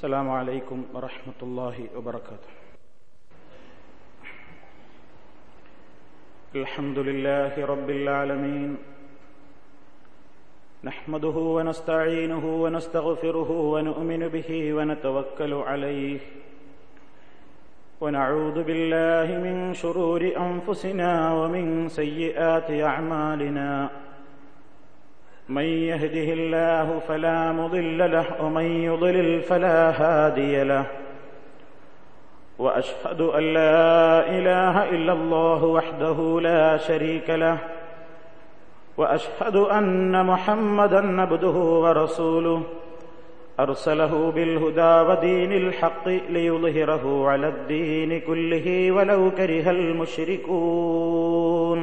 السلام عليكم ورحمة الله وبركاته الحمد لله رب العالمين نحمده ونستعينه ونستغفره ونؤمن به ونتوكل عليه ونعوذ بالله من شرور أنفسنا ومن سيئات أعمالنا من يهده الله فلا مضل له ومن يضلل فلا هادي له وأشهد أن لا إله إلا الله وحده لا شريك له وأشهد أن محمدا عبده ورسوله أرسله بالهدى ودين الحق ليظهره على الدين كله ولو كره المشركون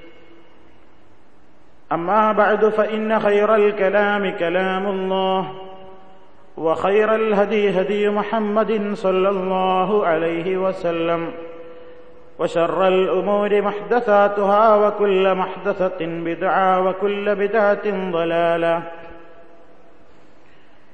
أما بعد فإن خير الكلام كلام الله وخير الهدي هدي محمد صلى الله عليه وسلم وشر الأمور محدثاتها وكل محدثة بدعة وكل بدعة ضلالة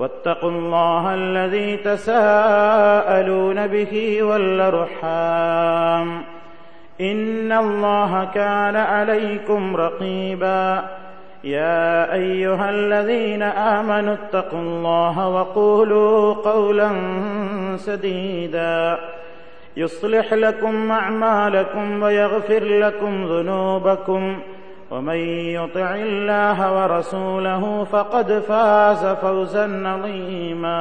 واتقوا الله الذي تساءلون به والأرحام إن الله كان عليكم رقيبا يا أيها الذين آمنوا اتقوا الله وقولوا قولا سديدا يصلح لكم أعمالكم ويغفر لكم ذنوبكم ومن يطع الله ورسوله فقد فاز فوزا عظيما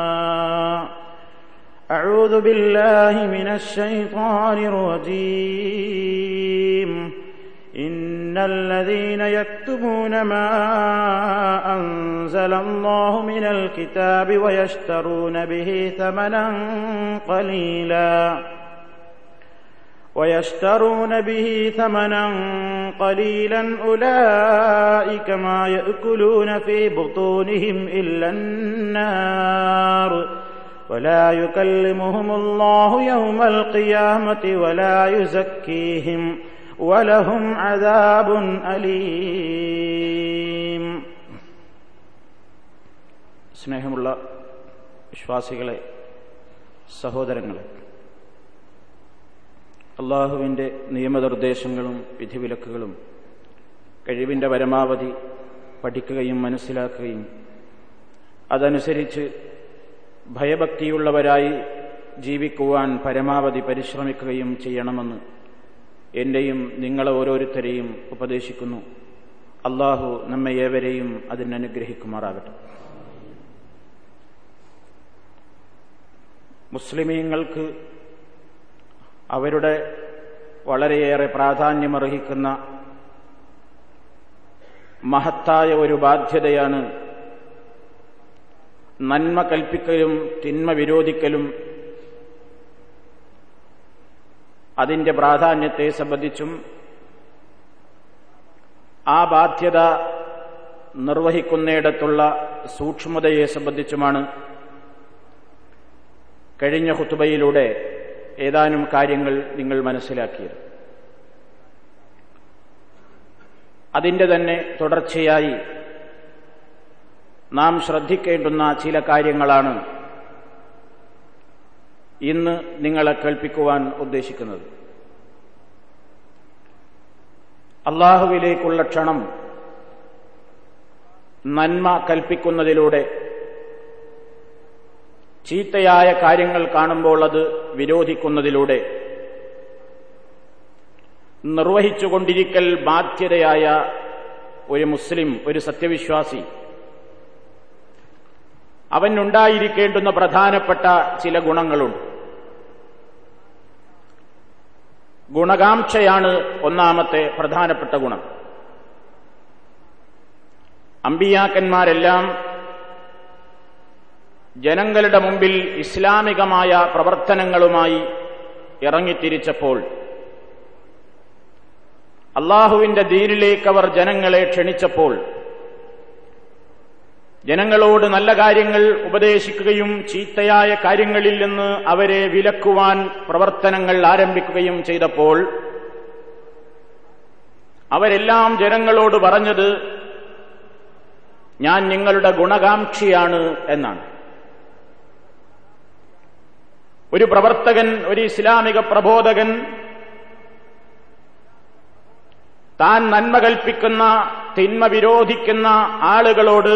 أعوذ بالله من الشيطان الرجيم إن الذين يكتمون ما أنزل الله من الكتاب ويشترون به ثمنا قليلا أولئك ما يأكلون في بطونهم إلا النار ولا يكلمهم الله يوم القيامة ولا يزكيهم ولهم عذاب أليم. സ്നേഹമുള്ള വിശ്വാസികളെ, സഹോദരങ്ങളെ, അള്ളാഹുവിൻ്റെ നിയമനിർദ്ദേശങ്ങളും വിധിവിലക്കുകളും കഴിവിൻ്റെ പരമാവധി പഠിക്കുകയും മനസ്സിലാക്കുകയും അതനുസരിച്ച് ഭയഭക്തിയുള്ളവരായി ജീവിക്കുവാൻ പരമാവധി പരിശ്രമിക്കുകയും ചെയ്യണമെന്ന് എൻ്റെയും നിങ്ങളെ ഓരോരുത്തരെയും ഉപദേശിക്കുന്നു. അള്ളാഹു നമ്മെ ഏവരെയും അതിനനുഗ്രഹിക്കുമാറാകട്ടെ. മുസ്ലിമീങ്ങൾക്ക് അവരുടെ വളരെയേറെ പ്രാധാന്യമർഹിക്കുന്ന മഹത്തായ ഒരു ബാധ്യതയാണ് നന്മ കൽപ്പിക്കലും തിന്മ വിരോധിക്കലും. അതിൻ്റെ പ്രാധാന്യത്തെ സംബന്ധിച്ചും ആ ബാധ്യത നിർവഹിക്കുന്നിടത്തുള്ള സൂക്ഷ്മതയെ സംബന്ധിച്ചുമാണ് കഴിഞ്ഞ ഖുതുബയിലൂടെ ഏതാനും കാര്യങ്ങൾ നിങ്ങൾ മനസ്സിലാക്കിയത്. അതിൻ്റെ തന്നെ തുടർച്ചയായി നാം ശ്രദ്ധിക്കേണ്ടുന്ന ചില കാര്യങ്ങളാണ് ഇന്ന് നിങ്ങളെ കേൾപ്പിക്കുവാൻ ഉദ്ദേശിക്കുന്നത്. അള്ളാഹുവിലേക്കുള്ള ക്ഷണം നന്മ കൽപ്പിക്കുന്നതിലൂടെ ചീത്തയായ കാര്യങ്ങൾ കാണുമ്പോൾ അത് വിരോധിക്കുന്നതിലൂടെ നിർവഹിച്ചുകൊണ്ടിരിക്കൽ ബാധ്യതയായ ഒരു മുസ്ലിം, ഒരു സത്യവിശ്വാസി, അവനുണ്ടായിരിക്കേണ്ടുന്ന പ്രധാനപ്പെട്ട ചില ഗുണങ്ങളുണ്ട്. ഗുണകാംക്ഷയാണ് ഒന്നാമത്തെ പ്രധാനപ്പെട്ട ഗുണം. അമ്പിയാക്കന്മാരെല്ലാം ജനങ്ങളുടെ മുമ്പിൽ ഇസ്ലാമികമായ പ്രവർത്തനങ്ങളുമായി ഇറങ്ങിത്തിരിച്ചപ്പോൾ അള്ളാഹുവിന്റെ ദീനിലേക്ക് അവർ ജനങ്ങളെ ക്ഷണിച്ചപ്പോൾ ജനങ്ങളോട് നല്ല കാര്യങ്ങൾ ഉപദേശിക്കുകയും ചീത്തയായ കാര്യങ്ങളിൽ നിന്ന് അവരെ വിലക്കുവാൻ പ്രവർത്തനങ്ങൾ ആരംഭിക്കുകയും ചെയ്തപ്പോൾ അവരെല്ലാം ജനങ്ങളോട് പറഞ്ഞത് ഞാൻ നിങ്ങളുടെ ഗുണകാംക്ഷിയാണ് എന്നാണ്. ഒരു പ്രവർത്തകൻ, ഒരു ഇസ്ലാമിക പ്രബോധകൻ താൻ നന്മ കൽപ്പിക്കുന്ന, തിന്മ വിരോധിക്കുന്ന ആളുകളോട്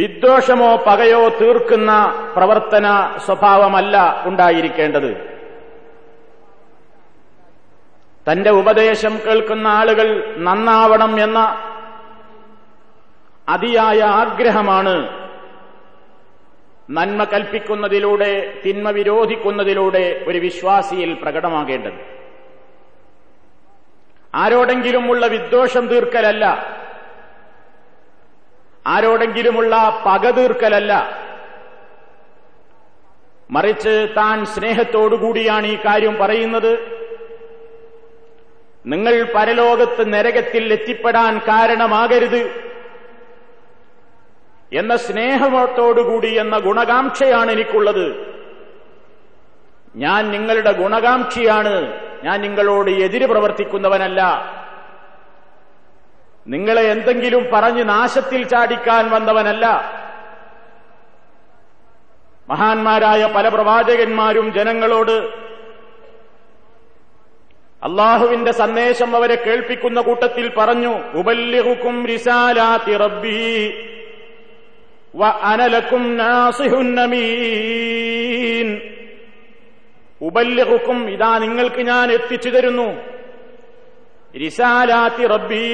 വിദ്വേഷമോ പകയോ തീർക്കുന്ന പ്രവർത്തന സ്വഭാവമല്ല ഉണ്ടായിരിക്കേണ്ടത്. തന്റെ ഉപദേശം കേൾക്കുന്ന ആളുകൾ നന്നാവണം എന്ന അതിയായ ആഗ്രഹമാണ് നന്മ കൽപ്പിക്കുന്നതിലൂടെ, തിന്മ വിരോധിക്കുന്നതിലൂടെ ഒരു വിശ്വാസിയിൽ പ്രകടമാകേണ്ടത്. ആരോടെങ്കിലുമുള്ള വിദ്വേഷം തീർക്കലല്ല, ആരോടെങ്കിലുമുള്ള പക തീർക്കലല്ല, മറിച്ച് താൻ സ്നേഹത്തോടുകൂടിയാണ് ഈ കാര്യം പറയുന്നത്. നിങ്ങൾ പരലോകത്ത് നരകത്തിൽ എത്തിപ്പെടാൻ കാരണമാകരുത് എന്ന സ്നേഹത്തോടുകൂടി, എന്ന ഗുണകാംക്ഷയാണ് എനിക്കുള്ളത്. ഞാൻ നിങ്ങളുടെ ഗുണകാംക്ഷിയാണ്, ഞാൻ നിങ്ങളോട് എതിര് പ്രവർത്തിക്കുന്നവനല്ല. നിങ്ങളെ എന്തെങ്കിലും പറഞ്ഞ് നാശത്തിൽ ചാടിക്കാൻ വന്നവനല്ല. മഹാന്മാരായ പല പ്രവാചകന്മാരും ജനങ്ങളോട് അള്ളാഹുവിന്റെ സന്ദേശം അവരെ കേൾപ്പിക്കുന്ന കൂട്ടത്തിൽ പറഞ്ഞു, ഉബല്ലിഗുകും റിസാലാത്തി റബ്ബി വ അനലകും നാസിഹുൻ അമീൻ. ഉബല്ലിഗുകും, ഇതാ നിങ്ങൾക്ക് ഞാൻ എത്തിച്ചു തരുന്നു, റിസാലാത്തി റബ്ബി,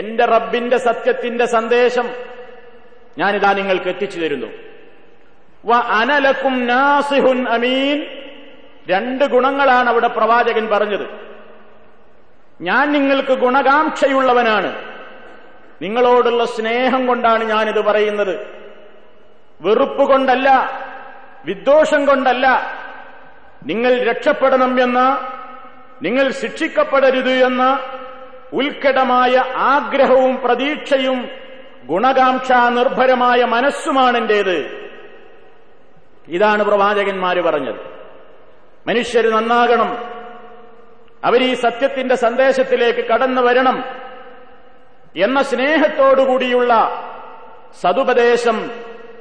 എന്റെ റബ്ബിന്റെ സത്യത്തിന്റെ സന്ദേശം ഞാനിതാ നിങ്ങൾക്ക് എത്തിച്ചു തരുന്നു. വ അനലകും നാസിഹുൻ അമീൻ. രണ്ട് ഗുണങ്ങളാണ് അവിടെ പ്രവാചകൻ പറഞ്ഞത്. ഞാൻ നിങ്ങൾക്ക് ഗുണകാംക്ഷയുള്ളവനാണ്, നിങ്ങളോടുള്ള സ്നേഹം കൊണ്ടാണ് ഞാനിത് പറയുന്നത്, വെറുപ്പ് കൊണ്ടല്ല, വിദ്വേഷം കൊണ്ടല്ല. നിങ്ങൾ രക്ഷപ്പെടണം എന്ന്, നിങ്ങൾ ശിക്ഷിക്കപ്പെടരുത് എന്ന ഉത്കടമായ ആഗ്രഹവും പ്രതീക്ഷയും ഗുണകാംക്ഷാ നിർഭരമായ മനസ്സുമാണെന്റേത്. ഇതാണ് പ്രവാചകന്മാര് പറഞ്ഞത്. മനുഷ്യർ നന്നാകണം, അവരീ സത്യത്തിന്റെ സന്ദേശത്തിലേക്ക് കടന്നു വരണം എന്ന സ്നേഹത്തോടുകൂടിയുള്ള സതുപദേശം,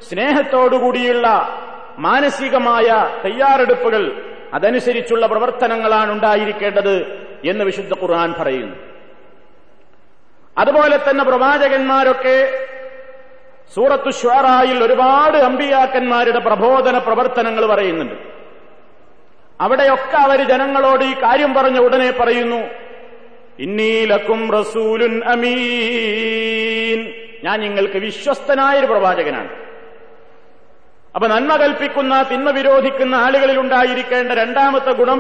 സ്നേഹത്തോടുകൂടിയുള്ള മാനസികമായ തയ്യാറെടുപ്പുകൾ, അതനുസരിച്ചുള്ള പ്രവർത്തനങ്ങളാണ് ഉണ്ടായിരിക്കേണ്ടത് എന്ന് വിശുദ്ധ ഖുർആൻ പറയുന്നു. അതുപോലെ തന്നെ പ്രവാചകന്മാരൊക്കെ സൂറത്തു ശുആറായിൽ ഒരുപാട് അമ്പിയാക്കന്മാരുടെ പ്രബോധന പ്രവർത്തനങ്ങൾ പറയുന്നുണ്ട്. അവിടെയൊക്കെ അവർ ജനങ്ങളോട് ഈ കാര്യം പറഞ്ഞ ഉടനെ പറയുന്നു, ഇന്നീ ലക്കും റസൂലുൻ അമീൻ, ഞാൻ നിങ്ങൾക്ക് വിശ്വസ്തനായൊരു പ്രവാചകനാണ്. അപ്പൊ നന്മ കൽപ്പിക്കുന്ന, തിന്മ വിരോധിക്കുന്ന ആളുകളിൽ ഉണ്ടായിരിക്കേണ്ട രണ്ടാമത്തെ ഗുണം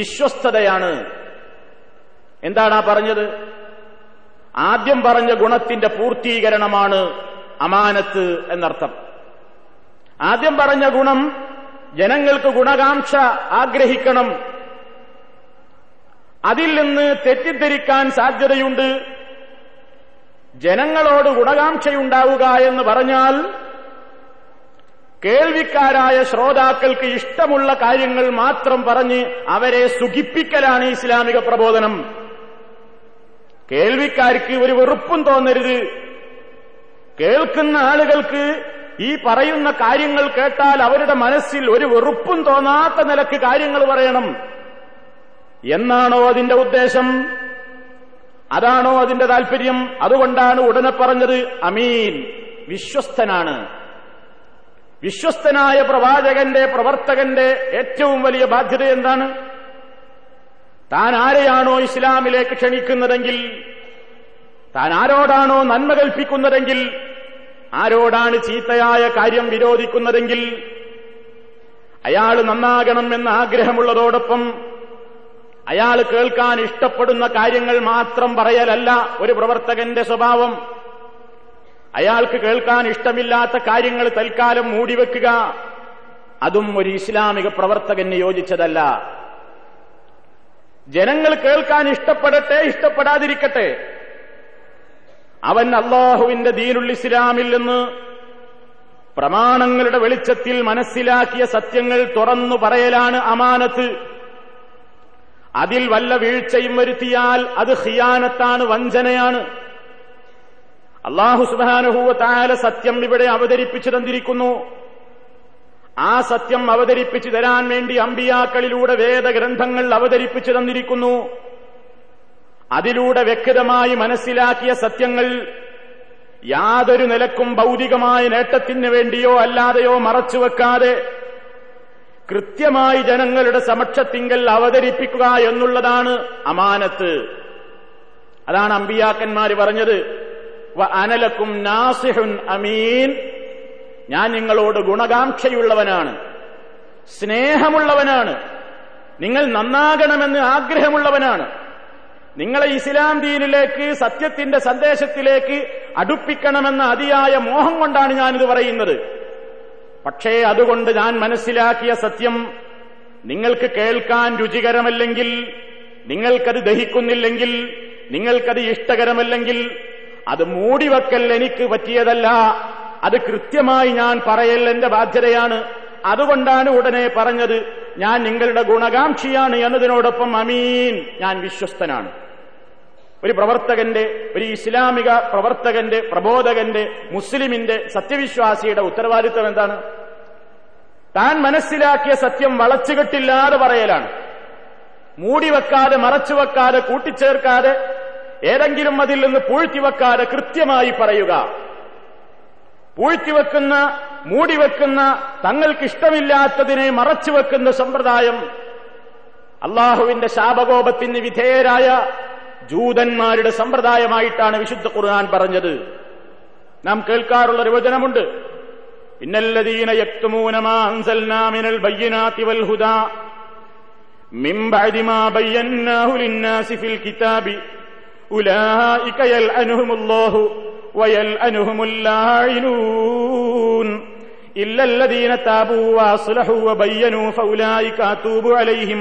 വിശ്വസ്തതയാണ്. എന്താണ് ആ പറഞ്ഞത്? ആദ്യം പറഞ്ഞ ഗുണത്തിന്റെ പൂർത്തീകരണമാണ് അമാനത്ത് എന്നർത്ഥം. ആദ്യം പറഞ്ഞ ഗുണം ജനങ്ങൾക്ക് ഗുണകാംക്ഷ ആഗ്രഹിക്കണം, അതിൽ നിന്ന് തെറ്റിദ്ധരിക്കാൻ സാധ്യതയുണ്ട്. ജനങ്ങളോട് ഗുണകാംക്ഷയുണ്ടാവുക എന്ന് പറഞ്ഞാൽ കേൾവിക്കാരായ ശ്രോതാക്കൾക്ക് ഇഷ്ടമുള്ള കാര്യങ്ങൾ മാത്രം പറഞ്ഞ് അവരെ സുഖിപ്പിക്കലാണ് ഇസ്ലാമിക പ്രബോധനം. കേൾവിക്കാർക്ക് ഒരു വെറുപ്പും തോന്നരുത്, കേൾക്കുന്ന ആളുകൾക്ക് ഈ പറയുന്ന കാര്യങ്ങൾ കേട്ടാൽ അവരുടെ മനസ്സിൽ ഒരു വെറുപ്പും തോന്നാത്ത നിലക്ക് കാര്യങ്ങൾ പറയണം എന്നാണോ അതിന്റെ ഉദ്ദേശം? അതാണോ അതിന്റെ താല്പര്യം? അതുകൊണ്ടാണ് ഉടനെ പറഞ്ഞത് അമീൻ, വിശ്വസ്തനാണ്. വിശ്വസ്തനായ പ്രവാചകന്റെ പ്രവർത്തകന്റെ ഏറ്റവും വലിയ ബാധ്യത എന്താണ്? താൻ ആരെയാണോ ഇസ്ലാമിലേക്ക് ക്ഷണിക്കുന്നതെങ്കിൽ, താൻ ആരോടാണോ നന്മ കൽപ്പിക്കുന്നതെങ്കിൽ, ആരോടാണ് ചീത്തയായ കാര്യം വിരോധിക്കുന്നതെങ്കിൽ, അയാൾ നന്നാകണം എന്ന ആഗ്രഹമുള്ളതോടൊപ്പം അയാൾ കേൾക്കാൻ ഇഷ്ടപ്പെടുന്ന കാര്യങ്ങൾ മാത്രം പറയലല്ല ഒരു പ്രവർത്തകന്റെ സ്വഭാവം. അയാൾക്ക് കേൾക്കാൻ ഇഷ്ടമില്ലാത്ത കാര്യങ്ങൾ തൽക്കാലം മൂടിവെക്കുക, അതും ഒരു ഇസ്ലാമിക പ്രവർത്തകന് യോജിച്ചതല്ല. ജനങ്ങൾ കേൾക്കാൻ ഇഷ്ടപ്പെടട്ടെ ഇഷ്ടപ്പെടാതിരിക്കട്ടെ, അവൻ അള്ളാഹുവിന്റെ ദീനുൽ ഇസ്ലാമിൽ നിന്ന് പ്രമാണങ്ങളുടെ വെളിച്ചത്തിൽ മനസ്സിലാക്കിയ സത്യങ്ങൾ തുറന്നു പറയലാണ് അമാനത്ത്. അതിൽ വല്ല വീഴ്ചയും വരുത്തിയാൽ അത് ഖിയാനത്താണ്, വഞ്ചനയാണ്. അല്ലാഹു സുബ്ഹാനഹു വ തആല സത്യം ഇവിടെ അവതരിപ്പിച്ചു തന്നിരിക്കുന്നു. ആ സത്യം അവതരിപ്പിച്ചു തരാൻ വേണ്ടി അമ്പിയാക്കളിലൂടെ വേദഗ്രന്ഥങ്ങൾ അവതരിപ്പിച്ചു തന്നിരിക്കുന്നു. അതിലൂടെ വ്യക്തമായി മനസ്സിലാക്കിയ സത്യങ്ങൾ യാതൊരു നിലക്കും ഭൗതികമായ നേട്ടത്തിന് വേണ്ടിയോ അല്ലാതെയോ മറച്ചുവെക്കാതെ കൃത്യമായി ജനങ്ങളുടെ സമക്ഷത്തിങ്കൽ അവതരിപ്പിക്കുക എന്നുള്ളതാണ് അമാനത്ത്. അതാണ് അമ്പിയാക്കന്മാർ പറഞ്ഞത്, വ അനലക്കും നാസിഹുൻ അമീൻ, ഞാൻ നിങ്ങളോട് ഗുണകാംക്ഷയുള്ളവനാണ്, സ്നേഹമുള്ളവനാണ്, നിങ്ങൾ നന്നാകണമെന്ന് ആഗ്രഹമുള്ളവനാണ്, നിങ്ങളെ ഇസ്ലാം ദീനിലേക്ക് സത്യത്തിന്റെ സന്ദേശത്തിലേക്ക് അടുപ്പിക്കണമെന്ന അതിയായ മോഹം കൊണ്ടാണ് ഞാനിത് പറയുന്നത്. പക്ഷേ അതുകൊണ്ട് ഞാൻ മനസ്സിലാക്കിയ സത്യം നിങ്ങൾക്ക് കേൾക്കാൻ രുചികരമല്ലെങ്കിൽ, നിങ്ങൾക്കത് ദഹിക്കുന്നില്ലെങ്കിൽ, നിങ്ങൾക്കത് ഇഷ്ടകരമല്ലെങ്കിൽ അത് മൂടിവെക്കൽ എനിക്ക് പറ്റിയതല്ല, അത് കൃത്യമായി ഞാൻ പറയൽ എന്റെ ബാധ്യതയാണ്. അതുകൊണ്ടാണ് ഉടനെ പറഞ്ഞത് ഞാൻ നിങ്ങളുടെ ഗുണകാംക്ഷിയാണ് എന്നതിനോടൊപ്പം അമീൻ, ഞാൻ വിശ്വസ്തനാണ്. ഒരു പ്രവർത്തകന്റെ, ഒരു ഇസ്ലാമിക പ്രവർത്തകന്റെ, പ്രബോധകന്റെ, മുസ്ലിമിന്റെ, സത്യവിശ്വാസിയുടെ ഉത്തരവാദിത്വം എന്താണ്? താൻ മനസ്സിലാക്കിയ സത്യം വളച്ചുകെട്ടില്ലാതെ പറയലാണ്, മൂടിവെക്കാതെ മറച്ചുവെക്കാതെ കൂട്ടിച്ചേർക്കാതെ ഏതെങ്കിലും അതിൽ നിന്ന് പൂഴ്ത്തിവെക്കാതെ കൃത്യമായി പറയുക. പൂഴ്ത്തിവെക്കുന്ന, മൂടിവെക്കുന്ന, തങ്ങൾക്കിഷ്ടമില്ലാത്തതിനെ മറച്ചുവെക്കുന്ന സമ്പ്രദായം അള്ളാഹുവിന്റെ ശാപകോപത്തിന് വിധേയരായ ജൂതന്മാരുടെ സമ്പ്രദായമായിട്ടാണ് വിശുദ്ധ ഖുർആൻ പറഞ്ഞത്. നാം കേൾക്കാറുള്ള ഒരു വചനമുണ്ട്, ഇന്നല്ലദീന യക്തുമൂന മാ അൻസൽനാ മിനൽ ബയ്യിനാതി വൽ ഹുദാ മിൻ ബഅദി മാ ബയ്യനാഹു ലിന്നാസി ഫിൽ കിതാബി ഉലൈക യൽഅനുഹുമുല്ലാഹു വയൽഅനുഹുമുൽ ലാഇനൂൻ ഇല്ലല്ലദീന താബൂ വഅസ്ലഹൂ വബയ്യനൂ ഫൗലൈക അതൂബു അലൈഹിം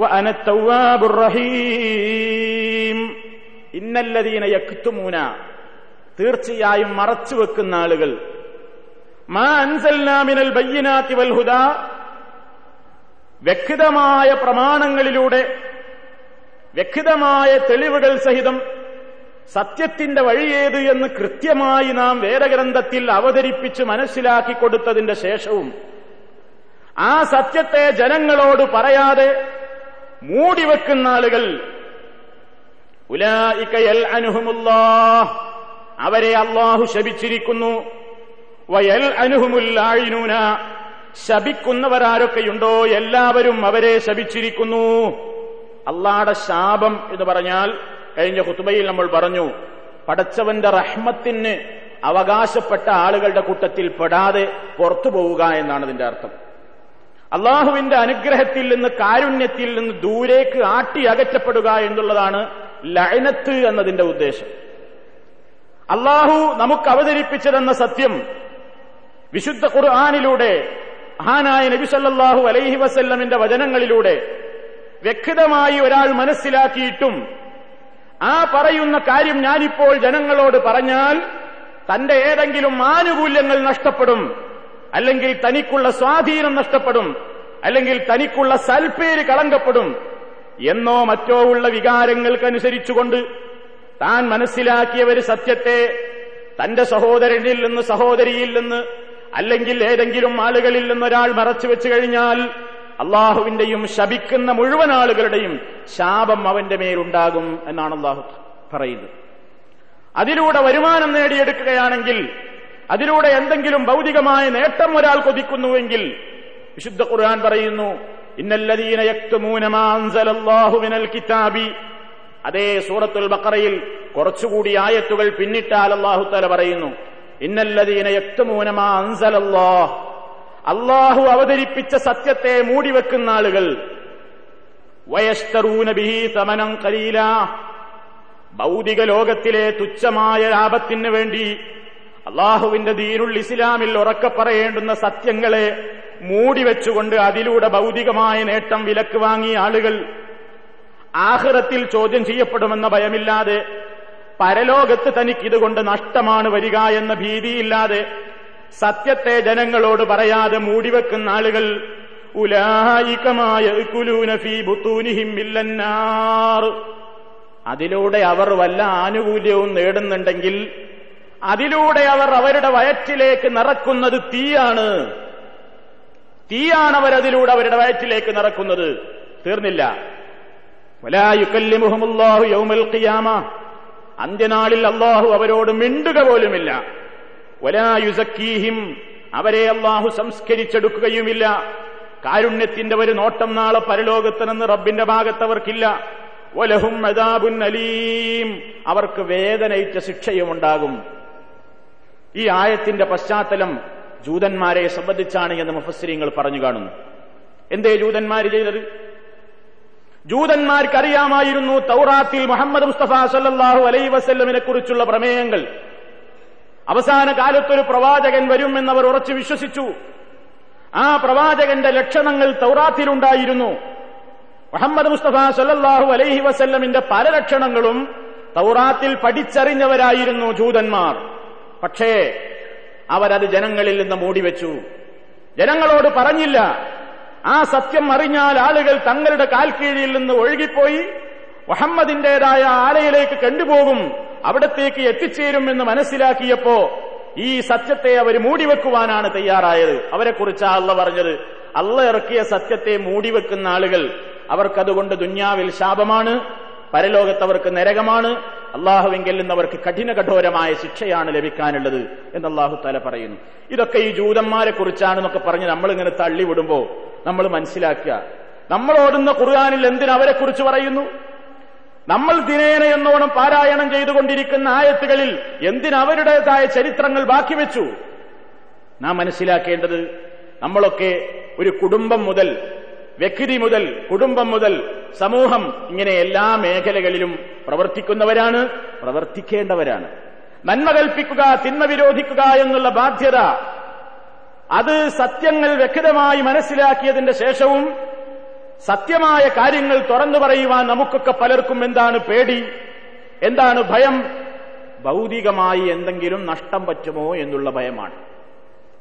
വഅന തവ്വാബുർ റഹീം. ഇന്നല്ലദീന യക്തുമൂന, തീർച്ചയായും മറച്ചുവെക്കുന്ന ആളുകൾ, മാ അൻസൽനാ മിനൽ ബയ്യിനാതി വൽ ഹുദാ, വ്യക്തമായ പ്രമാണങ്ങളിലൂടെ വ്യക്തമായ തെളിവുകൾ സഹിതം സത്യത്തിന്റെ വഴിയേത് എന്ന് കൃത്യമായി നാം വേദഗ്രന്ഥത്തിൽ അവതരിപ്പിച്ച് മനസ്സിലാക്കി കൊടുത്തതിന്റെ ശേഷവും ആ സത്യത്തെ ജനങ്ങളോട് പറയാതെ മൂടിവെക്കുന്ന ആളുകൾ, ഉലൈക യൽഅനുഹുമുല്ലാഹ്, അവരെ അല്ലാഹു ശപിച്ചിരിക്കുന്നു. വയൽഅനുഹുമുൽ ലാഇനൂന, ശപിക്കുന്നവരാരൊക്കെയുണ്ടോ എല്ലാവരും അവരെ ശപിച്ചിരിക്കുന്നു. അള്ളാഹുവിന്റെ ശാപം എന്ന് പറഞ്ഞാൽ കഴിഞ്ഞ ഖുതുബയിൽ നമ്മൾ പറഞ്ഞു, പടച്ചവന്റെ റഹ്മത്തിന് അവകാശപ്പെട്ട ആളുകളുടെ കൂട്ടത്തിൽ പെടാതെ പുറത്തു പോവുക എന്നാണ് അതിന്റെ അർത്ഥം. അള്ളാഹുവിന്റെ അനുഗ്രഹത്തിൽ നിന്ന്, കാരുണ്യത്തിൽ നിന്ന് ദൂരേക്ക് ആട്ടി അകറ്റപ്പെടുക എന്നുള്ളതാണ് ലഅനത്ത് എന്നതിന്റെ ഉദ്ദേശം. അള്ളാഹു നമുക്ക് അവതരിപ്പിച്ചതെന്ന സത്യം വിശുദ്ധ ഖുർആനിലൂടെ, മഹാനായ നബി സല്ലല്ലാഹു അലൈഹി വസല്ലമിന്റെ വചനങ്ങളിലൂടെ വ്യക്തമായി ഒരാൾ മനസ്സിലാക്കിയിട്ടും ആ പറയുന്ന കാര്യം ഞാനിപ്പോൾ ജനങ്ങളോട് പറഞ്ഞാൽ തന്റെ ഏതെങ്കിലും ആനുകൂല്യങ്ങൾ നഷ്ടപ്പെടും, അല്ലെങ്കിൽ തനിക്കുള്ള സ്വാധീനം നഷ്ടപ്പെടും, അല്ലെങ്കിൽ തനിക്കുള്ള സൽപ്പേര് കളങ്കപ്പെടും എന്നോ മറ്റോ ഉള്ള വികാരങ്ങൾക്കനുസരിച്ചുകൊണ്ട് താൻ മനസ്സിലാക്കിയവർ സത്യത്തെ തന്റെ സഹോദരനിൽ നിന്ന്, സഹോദരിയിൽ നിന്ന്, അല്ലെങ്കിൽ ഏതെങ്കിലും ആളുകളിൽ നിന്നൊരാൾ മറച്ചു വെച്ചു കഴിഞ്ഞാൽ അള്ളാഹുവിന്റെയും ശപിക്കുന്ന മുഴുവൻ ആളുകളുടെയും ശാപം അവന്റെ മേലുണ്ടാകും എന്നാണ് അള്ളാഹു പറയുന്നത്. അതിലൂടെ വരുമാനം നേടിയെടുക്കുകയാണെങ്കിൽ അതിലൂടെ എന്തെങ്കിലും ഭൗതികമായ നേട്ടം ഒരാൾ കൊതിക്കുന്നുവെങ്കിൽ വിശുദ്ധ ഖുർആൻ പറയുന്നു, ഇന്നല്ലദീന യക്തുമൂന മാ അൻസലല്ലാഹു മിനൽ കിതാബി. അതേ സൂറത്തുൽ ബഖറയിൽ കുറച്ചുകൂടി ആയത്തുകൾ പിന്നിട്ടാൽ അല്ലാഹു തആല പറയുന്നു, ഇന്നല്ലദീന യക്തുമൂന മാ അൻസലല്ലാഹ്, അല്ലാഹു അവതരിപ്പിച്ച സത്യത്തെ മൂടിവെക്കുന്ന ആളുകൾ, വയശ്തറൂന ബിഹി സമനൻ ഖലീല, ഭൗതിക ലോകത്തിലെ തുച്ഛമായ ലാഭത്തിന് വേണ്ടി അള്ളാഹുവിന്റെ ദീനുൽ ഇസ്ലാമിൽ ഉറക്കെ പറയേണ്ടുന്ന സത്യങ്ങളെ മൂടിവെച്ചുകൊണ്ട് അതിലൂടെ ഭൗതികമായ നേട്ടം വിലക്ക് വാങ്ങിയ ആളുകൾ ആഖിറത്തിൽ ചോദ്യം ചെയ്യപ്പെടുമെന്ന ഭയമില്ലാതെ, പരലോകത്ത് തനിക്കിതുകൊണ്ട് നഷ്ടമാണ് വരിക എന്ന ഭീതിയില്ലാതെ സത്യത്തെ ജനങ്ങളോട് പറയാതെ മൂടിവെക്കുന്ന ആളുകൾ, ഉലൈക മാ യഅ്കുലൂന ഫീ ബുതൂനിഹിം മില്ലന്നാർ, അതിലൂടെ അവർ വല്ല ആനുകൂല്യവും നേടുന്നുണ്ടെങ്കിൽ അതിലൂടെ അവർ അവരുടെ വയറ്റിലേക്ക് നിറക്കുന്നത് തീയാണ്. തീയാണ് അവരതിലൂടെ അവരുടെ വയറ്റിലേക്ക് നിറക്കുന്നത്. തീർന്നില്ല. വലാ യുകല്ലിമുഹുമുല്ലാഹു യൗമൽ ഖിയാമ, അന്ത്യനാളിൽ അല്ലാഹു അവരോട് മിണ്ടുക പോലുമില്ല. വലാ യുസക്കീഹിം, അവരെ അല്ലാഹു സംസ്കരിച്ചെടുക്കുകയുമില്ല. കാരുണ്യത്തിന്റെ ഒരു നോട്ടം നാളെ പരലോകത്തിനെന്ന് റബ്ബിന്റെ ഭാഗത്തവർക്കില്ല. വലഹും അദാബുൻ അലീം, അവർക്ക് വേദനയിച്ച ശിക്ഷയുമുണ്ടാകും. ഈ ആയത്തിന്റെ പശ്ചാത്തലം ജൂതന്മാരെ സംബന്ധിച്ചാണ് എന്ന് മുഫസ്സിരീങ്ങൾ പറഞ്ഞു കാണുന്നു. എന്തേ ജൂതന്മാർ ചെയ്തത്? ജൂതന്മാർക്കറിയാമായിരുന്നു തൗറാത്തിൽ മുഹമ്മദ് മുസ്തഫ സല്ലല്ലാഹു അലൈഹി വസല്ലമിനെ കുറിച്ചുള്ള പ്രമേയങ്ങൾ. അവസാന കാലത്തൊരു പ്രവാചകൻ വരുമെന്നവർ ഉറച്ചു വിശ്വസിച്ചു. ആ പ്രവാചകന്റെ ലക്ഷണങ്ങൾ തൗറാത്തിലുണ്ടായിരുന്നു. മുഹമ്മദ് മുസ്തഫ സല്ലല്ലാഹു അലൈഹി വസല്ലമിന്റെ പല ലക്ഷണങ്ങളും തൗറാത്തിൽ പഠിച്ചറിഞ്ഞവരായിരുന്നു ജൂതന്മാർ. പക്ഷേ അവരത് ജനങ്ങളിൽ നിന്ന് മൂടിവെച്ചു, ജനങ്ങളോട് പറഞ്ഞില്ല. ആ സത്യം അറിഞ്ഞാൽ ആളുകൾ തങ്ങളുടെ കാൽക്കീഴിയിൽ നിന്ന് ഒഴുകിപ്പോയി മുഹമ്മദിന്റേതായ ആലയിലേക്ക് കണ്ടുപോകും, അവിടത്തേക്ക് എത്തിച്ചേരുമെന്ന് മനസ്സിലാക്കിയപ്പോ ഈ സത്യത്തെ അവർ മൂടിവെക്കുവാനാണ് തയ്യാറായത്. അവരെക്കുറിച്ചാ അള്ള പറഞ്ഞത്, അള്ള ഇറക്കിയ സത്യത്തെ മൂടിവെക്കുന്ന ആളുകൾ, അവർക്കതുകൊണ്ട് ദുന്യാവിൽ ശാപമാണ്, പരലോകത്തവർക്ക് നരകമാണ്, അള്ളാഹുവെങ്കിൽ നിന്ന് അവർക്ക് കഠിന കഠോരമായ ശിക്ഷയാണ് ലഭിക്കാനുള്ളത് എന്ന് അള്ളാഹു തആല പറയുന്നു. ഇതൊക്കെ ഈ ജൂതന്മാരെ കുറിച്ചാണെന്നൊക്കെ പറഞ്ഞ് നമ്മളിങ്ങനെ തള്ളിവിടുമ്പോൾ നമ്മൾ മനസ്സിലാക്കുക, നമ്മൾ ഓതുന്ന ഖുർആനിൽ എന്തിനവരെ കുറിച്ച് പറയുന്നു? നമ്മൾ ദിനേന എന്നോണം പാരായണം ചെയ്തുകൊണ്ടിരിക്കുന്ന ആയത്തുകളിൽ എന്തിനവരുടേതായ ചരിത്രങ്ങൾ ബാക്കി വെച്ചു? നാം മനസ്സിലാക്കേണ്ടത്, നമ്മളൊക്കെ ഒരു കുടുംബം മുതൽ, വ്യക്തി മുതൽ, കുടുംബം മുതൽ സമൂഹം, ഇങ്ങനെ എല്ലാ മേഖലകളിലും പ്രവർത്തിക്കുന്നവരാണ്, പ്രവർത്തിക്കേണ്ടവരാണ്. നന്മ കൽപ്പിക്കുക, തിന്മ വിരോധിക്കുക എന്നുള്ള ബാധ്യത, അത് സത്യങ്ങൾ വ്യക്തമായി മനസ്സിലാക്കിയതിന്റെ ശേഷവും സത്യമായ കാര്യങ്ങൾ തുറന്നു പറയുവാൻ നമുക്കൊക്കെ പലർക്കും എന്താണ് പേടി, എന്താണ് ഭയം? ഭൗതികമായി എന്തെങ്കിലും നഷ്ടം പറ്റുമോ എന്നുള്ള ഭയമാണ്.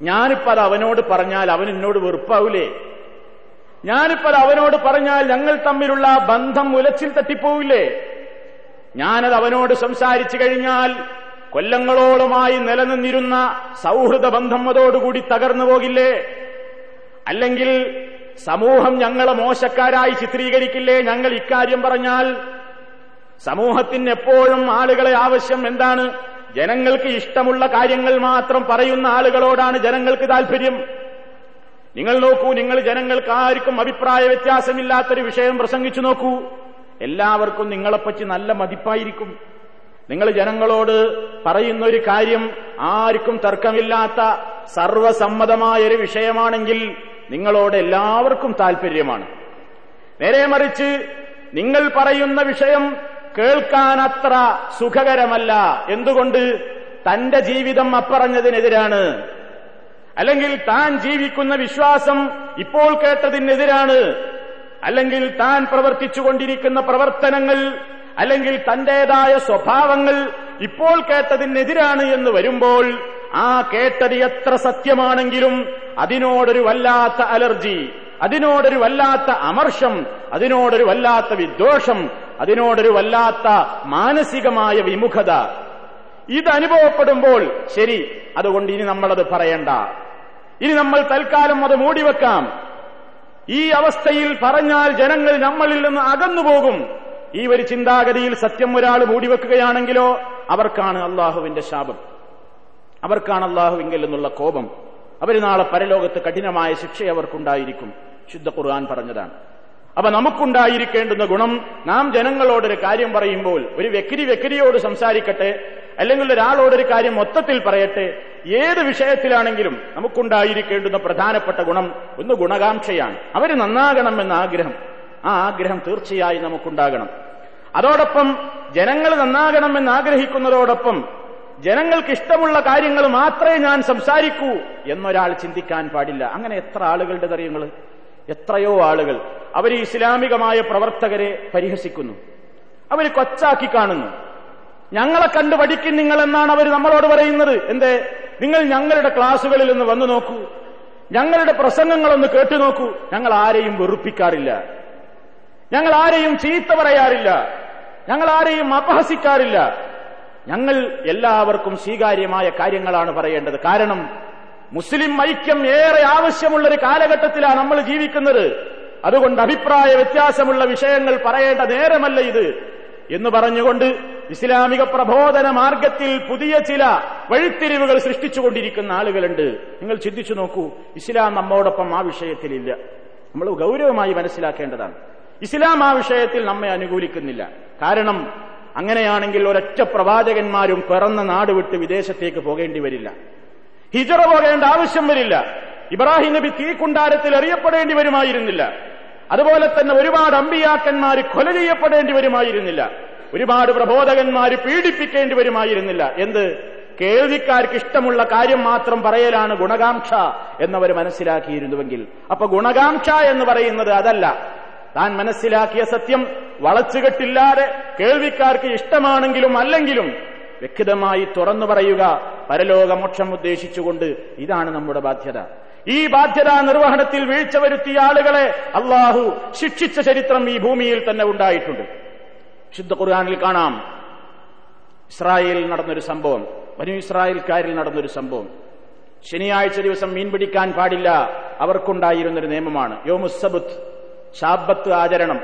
ഞാനിപ്പോൾ അത് അവനോട് പറഞ്ഞാൽ അവൻ എന്നോട് വെറുപ്പാവൂലേ? ഞാനിപ്പോൾ അവനോട് പറഞ്ഞാൽ ഞങ്ങൾ തമ്മിലുള്ള ബന്ധം ഉലച്ചിൽ തട്ടിപ്പോവില്ലേ? ഞാനത് അവനോട് സംസാരിച്ചു കഴിഞ്ഞാൽ കൊല്ലങ്ങളോളമായി നിലനിന്നിരുന്ന സൗഹൃദ ബന്ധം അതോടുകൂടി തകർന്നു പോകില്ലേ? അല്ലെങ്കിൽ സമൂഹം ഞങ്ങളെ മോശക്കാരായി ചിത്രീകരിക്കില്ലേ? ഞങ്ങൾ ഇക്കാര്യം പറഞ്ഞാൽ സമൂഹത്തിന് എപ്പോഴും ആളുകളെ ആവശ്യം എന്താണ്? ജനങ്ങൾക്ക് ഇഷ്ടമുള്ള കാര്യങ്ങൾ മാത്രം പറയുന്ന ആളുകളോടാണ് ജനങ്ങൾക്ക് താല്പര്യം. നിങ്ങൾ നോക്കൂ, നിങ്ങൾ ജനങ്ങൾക്ക് ആർക്കും അഭിപ്രായ വ്യത്യാസമില്ലാത്തൊരു വിഷയം പ്രസംഗിച്ചു നോക്കൂ, എല്ലാവർക്കും നിങ്ങളെപ്പറ്റി നല്ല മതിപ്പായിരിക്കും. നിങ്ങൾ ജനങ്ങളോട് പറയുന്നൊരു കാര്യം ആർക്കും തർക്കമില്ലാത്ത സർവസമ്മതമായൊരു വിഷയമാണെങ്കിൽ നിങ്ങളോട് എല്ലാവർക്കും താല്പര്യമാണ്. നേരെ മറിച്ച് നിങ്ങൾ പറയുന്ന വിഷയം കേൾക്കാൻ അത്ര സുഖകരമല്ല. എന്തുകൊണ്ട്? തന്റെ ജീവിതം അപ്പറഞ്ഞതിനെതിരാണ്, അല്ലെങ്കിൽ താൻ ജീവിക്കുന്ന വിശ്വാസം ഇപ്പോൾ കേട്ടതിനെതിരാണ്, അല്ലെങ്കിൽ താൻ പ്രവർത്തിച്ചുകൊണ്ടിരിക്കുന്ന പ്രവർത്തനങ്ങൾ, അല്ലെങ്കിൽ തന്റേതായ സ്വഭാവങ്ങൾ ഇപ്പോൾ കേട്ടതിനെതിരാണ് എന്ന് വരുമ്പോൾ ആ കേട്ടത് എത്ര സത്യമാണെങ്കിലും അതിനോടൊരു വല്ലാത്ത അലർജി, അതിനോടൊരു വല്ലാത്ത അമർഷം, അതിനോടൊരു വല്ലാത്ത വിദ്വേഷം, അതിനോടൊരു വല്ലാത്ത മാനസികമായ വിമുഖത ഇതനുഭവപ്പെടുമ്പോൾ ശരി, അതുകൊണ്ട് ഇനി നമ്മളത് പറയണ്ട, ഇനി നമ്മൾ തൽക്കാലം അത് മൂടിവെക്കാം. ഈ അവസ്ഥയിൽ പറഞ്ഞാൽ ജനങ്ങൾ നമ്മളിൽ നിന്ന് അകന്നുപോകും. ഈ ഒരു ചിന്താഗതിയിൽ സത്യം ഒരാൾ മൂടിവെക്കുകയാണെങ്കിലോ അവർക്കാണ് അള്ളാഹുവിന്റെ ശാപം. അവർക്കാണ് അള്ളാഹുവിങ്കൽ നിന്നുള്ള കോപം. അവർ നാളെ പരലോകത്ത് കഠിനമായ ശിക്ഷ അവർക്കുണ്ടായിരിക്കും. ശുദ്ധ ഖുർആൻ പറഞ്ഞതാണ്. അപ്പൊ നമുക്കുണ്ടായിരിക്കേണ്ടുന്ന ഗുണം, നാം ജനങ്ങളോടൊരു കാര്യം പറയുമ്പോൾ ഒരു വ്യക്തിയോട് സംസാരിക്കട്ടെ, അല്ലെങ്കിൽ ഒരാളോടൊരു കാര്യം മൊത്തത്തിൽ പറയട്ടെ, ഏത് വിഷയത്തിലാണെങ്കിലും നമുക്കുണ്ടായിരിക്കേണ്ടുന്ന പ്രധാനപ്പെട്ട ഗുണം ഒന്ന് ഗുണകാംക്ഷയാണ്. അവർ നന്നാകണം എന്ന ആഗ്രഹം. ആ ആഗ്രഹം തീർച്ചയായും നമുക്കുണ്ടാകണം. അതോടൊപ്പം ജനങ്ങൾ നന്നാകണം എന്നാഗ്രഹിക്കുന്നതോടൊപ്പം ജനങ്ങൾക്ക് ഇഷ്ടമുള്ള കാര്യങ്ങൾ മാത്രമേ ഞാൻ സംസാരിക്കൂ എന്നൊരാൾ ചിന്തിക്കാൻ പാടില്ല. അങ്ങനെ എത്ര ആളുകളുടെ കാര്യങ്ങൾ, എത്രയോ ആളുകൾ അവർ ഇസ്ലാമികമായ പ്രവർത്തകരെ പരിഹസിക്കുന്നു, അവർ കൊച്ചാക്കി കാണുന്നു. ഞങ്ങളെ കണ്ടു പഠിക്കും നിങ്ങളെന്നാണ് അവർ നമ്മളോട് പറയുന്നത്. എന്തേ, നിങ്ങൾ ഞങ്ങളുടെ ക്ലാസുകളിൽ ഒന്ന് വന്നു നോക്കൂ, ഞങ്ങളുടെ പ്രസംഗങ്ങളൊന്ന് കേട്ടു നോക്കൂ. ഞങ്ങൾ ആരെയും വെറുപ്പിക്കാറില്ല, ഞങ്ങൾ ആരെയും ചീത്ത പറയാറില്ല, ഞങ്ങൾ ആരെയും അപഹസിക്കാറില്ല. ഞങ്ങൾ എല്ലാവർക്കും സ്വീകാര്യമായ കാര്യങ്ങളാണ് പറയേണ്ടത്. കാരണം മുസ്ലിം ഐക്യം ഏറെ ആവശ്യമുള്ളൊരു കാലഘട്ടത്തിലാണ് നമ്മൾ ജീവിക്കുന്നത്. അതുകൊണ്ട് അഭിപ്രായ വ്യത്യാസമുള്ള വിഷയങ്ങൾ പറയേണ്ട നേരമല്ല ഇത് എന്ന് പറഞ്ഞുകൊണ്ട് ഇസ്ലാമിക പ്രബോധന മാർഗത്തിൽ പുതിയ ചില വഴിത്തിരിവുകൾ സൃഷ്ടിച്ചുകൊണ്ടിരിക്കുന്ന ആളുകളുണ്ട്. നിങ്ങൾ ചിന്തിച്ചു നോക്കൂ, ഇസ്ലാം നമ്മോടൊപ്പം ആ വിഷയത്തിലില്ല. നമ്മൾ ഗൗരവമായി മനസ്സിലാക്കേണ്ടതാണ്. ഇസ്ലാം ആ വിഷയത്തിൽ നമ്മെ അനുകൂലിക്കുന്നില്ല. കാരണം അങ്ങനെയാണെങ്കിൽ ഒരൊറ്റ പ്രവാചകന്മാരും പിറന്ന നാട് വിട്ട് വിദേശത്തേക്ക് പോകേണ്ടി വരില്ല, ഹിജറ പോകേണ്ട ആവശ്യം വരില്ല, ഇബ്രാഹിം നബി തീക്കുണ്ടാരത്തിൽ എറിയപ്പെടേണ്ടി വരുമായിരുന്നില്ല, അതുപോലെ തന്നെ ഒരുപാട് അമ്പിയാക്കന്മാർ കൊല ചെയ്യപ്പെടേണ്ടി വരുമായിരുന്നില്ല, ഒരുപാട് പ്രബോധകന്മാർ പീഡിപ്പിക്കേണ്ടി വരുമായിരുന്നില്ല. എന്ത്, കേൾവിക്കാർക്ക് ഇഷ്ടമുള്ള കാര്യം മാത്രം പറയലാണ് ഗുണകാംക്ഷ എന്നവർ മനസ്സിലാക്കിയിരുന്നുവെങ്കിൽ. അപ്പൊ ഗുണകാംക്ഷ എന്ന് പറയുന്നത് അതല്ല. താൻ മനസ്സിലാക്കിയ സത്യം വളച്ചുകെട്ടില്ലാതെ കേൾവിക്കാർക്ക് ഇഷ്ടമാണെങ്കിലും അല്ലെങ്കിലും വ്യക്തമായി തുറന്നു പറയുക, പരലോകമോക്ഷം ഉദ്ദേശിച്ചുകൊണ്ട്. ഇതാണ് നമ്മുടെ ബാധ്യത. ഈ ബാധ്യതാ നിർവഹണത്തിൽ വീഴ്ച വരുത്തിയ ആളുകളെ അള്ളാഹു ശിക്ഷിച്ച ചരിത്രം ഈ ഭൂമിയിൽ തന്നെ ഉണ്ടായിട്ടുണ്ട്. ശുദ്ധ ഖുർആനിൽ കാണാം ഇസ്രായേലിൽ നടന്നൊരു സംഭവം, ബനൂ ഇസ്രായേൽക്കാരിൽ നടന്നൊരു സംഭവം. ശനിയാഴ്ച ദിവസം മീൻ പിടിക്കാൻ പാടില്ല അവർക്കുണ്ടായിരുന്നൊരു നിയമമാണ്. യോമുസ്സബത്ത്, ശാബത്ത് ആചരണം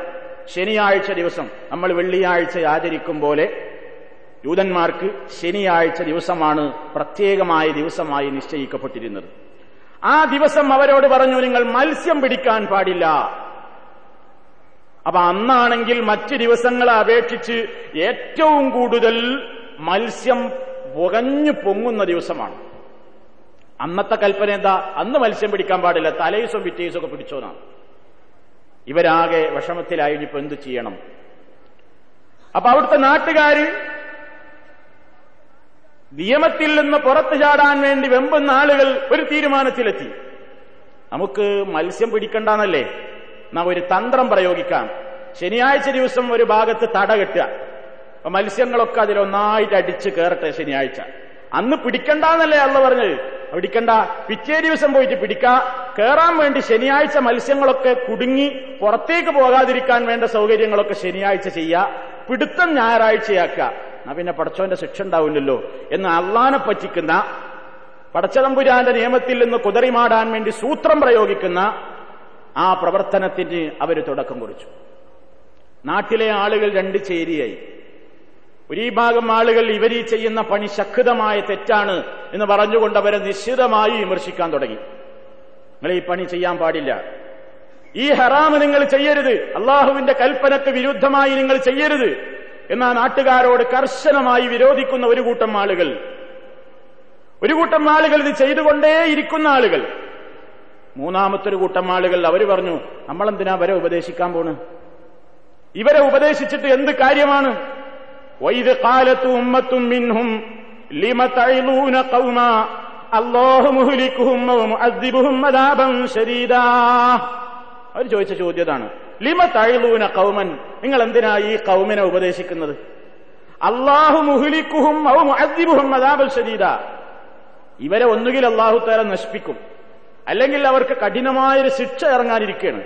ശനിയാഴ്ച ദിവസം. നമ്മൾ വെള്ളിയാഴ്ച ആചരിക്കും പോലെ യൂതന്മാർക്ക് ശനിയാഴ്ച ദിവസമാണ് പ്രത്യേകമായ ദിവസമായി നിശ്ചയിക്കപ്പെട്ടിരുന്നത്. ആ ദിവസം അവരോട് പറഞ്ഞു, നിങ്ങൾ മത്സ്യം പിടിക്കാൻ പാടില്ല. അപ്പൊ അന്നാണെങ്കിൽ മറ്റ് ദിവസങ്ങളെ അപേക്ഷിച്ച് ഏറ്റവും കൂടുതൽ മത്സ്യം പുകഞ്ഞു പൊങ്ങുന്ന ദിവസമാണ്. അന്നത്തെ കൽപ്പന എന്താ? അന്ന് മത്സ്യം പിടിക്കാൻ പാടില്ല, തലേസും പിറ്റേസും ഒക്കെ പിടിച്ചോന്നാണ്. ഇവരാകെ വിഷമത്തിലായി, ഇനിയിപ്പോ എന്ത് ചെയ്യണം? അപ്പൊ അവിടുത്തെ നാട്ടുകാര് നിയമത്തിൽ നിന്ന് പുറത്തു ചാടാൻ വേണ്ടി വെമ്പുന്ന ആളുകൾ ഒരു തീരുമാനത്തിലെത്തി. നമുക്ക് മത്സ്യം പിടിക്കണ്ടെന്നല്ലേ, നാം ഒരു തന്ത്രം പ്രയോഗിക്കാം. ശനിയാഴ്ച ദിവസം ഒരു ഭാഗത്ത് തട കെട്ടുക, അപ്പൊ മത്സ്യങ്ങളൊക്കെ അതിലൊന്നായിട്ട് അടിച്ച് കയറട്ടെ. ശനിയാഴ്ച അന്ന് പിടിക്കണ്ടെന്നല്ലേ അള്ള പറഞ്ഞത്, പിടിക്കണ്ട, പിറ്റേ ദിവസം പോയിട്ട് പിടിക്കുക. കയറാൻ വേണ്ടി ശനിയാഴ്ച മത്സ്യങ്ങളൊക്കെ കുടുങ്ങി പുറത്തേക്ക് പോകാതിരിക്കാൻ വേണ്ട സൗകര്യങ്ങളൊക്കെ ശനിയാഴ്ച ചെയ്യുക, പിടുത്തം ഞായറാഴ്ചയാക്കുക. എന്നാ പിന്നെ പടച്ചവന്റെ ശിക്ഷ ഉണ്ടാവില്ലല്ലോ എന്ന് അള്ളാനെ പറ്റിക്കുന്ന, പടച്ചതമ്പുരാന്റെ നിയമത്തിൽ നിന്ന് കുതറിമാടാൻ വേണ്ടി സൂത്രം പ്രയോഗിക്കുന്ന ആ പ്രവർത്തനത്തിന് അവർ തുടക്കം കുറിച്ചു. നാട്ടിലെ ആളുകൾ രണ്ട് ചേരിയായി. ഒരു ഭാഗം ആളുകൾ ഇവരീ ചെയ്യുന്ന പണി ശക്തമായ തെറ്റാണ് എന്ന് പറഞ്ഞുകൊണ്ട് അവരെ നിശ്ചിതമായി വിമർശിക്കാൻ തുടങ്ങി. നിങ്ങൾ ഈ പണി ചെയ്യാൻ പാടില്ല, ഈ ഹറാമ് നിങ്ങൾ ചെയ്യരുത്, അള്ളാഹുവിന്റെ കൽപ്പനക്ക് വിരുദ്ധമായി നിങ്ങൾ ചെയ്യരുത് എന്നാ നാട്ടുകാരോട് കർശനമായി വിരോധിക്കുന്ന ഒരു കൂട്ടം ആളുകൾ. ഒരു കൂട്ടം ആളുകൾ ഇത് ചെയ്തുകൊണ്ടേയിരിക്കുന്ന ആളുകൾ. മൂന്നാമത്തൊരു കൂട്ടം ആളുകൾ അവർ പറഞ്ഞു, നമ്മളെന്തിനാ ഇവരെ ഉപദേശിക്കാൻ പോണ്, ഇവരെ ഉപദേശിച്ചിട്ട് എന്ത് കാര്യമാണ്? വൈദ് ഖാലത്തു ഉമ്മത്തും മിൻഹും ലിമ തഅലൂന ഖൗമാ അല്ലാഹു മുഹ്ലികുഹും വ മുഅദ്ദിബുഹും അദാബൻ ശരീദാ. അവർ ചോദിച്ച ചോദ്യതാണ്, ലിമ തഅലൂന ഖൗമൻ, നിങ്ങൾ എന്തിനാ ഈ ഖൗമിനെ ഉപദേശിക്കുന്നത്? അല്ലാഹു മുഹ്ലികുഹും വ മുഅദ്ദിബുഹും അദാബൻ ശരീദാ, ഇവരെ ഒന്നുകിൽ അല്ലാഹു തആല നശിപ്പിക്കും, അല്ലെങ്കിൽ അവർക്ക് കഠിനമായൊരു ശിക്ഷ ഇറങ്ങാനിരിക്കുകയാണ്.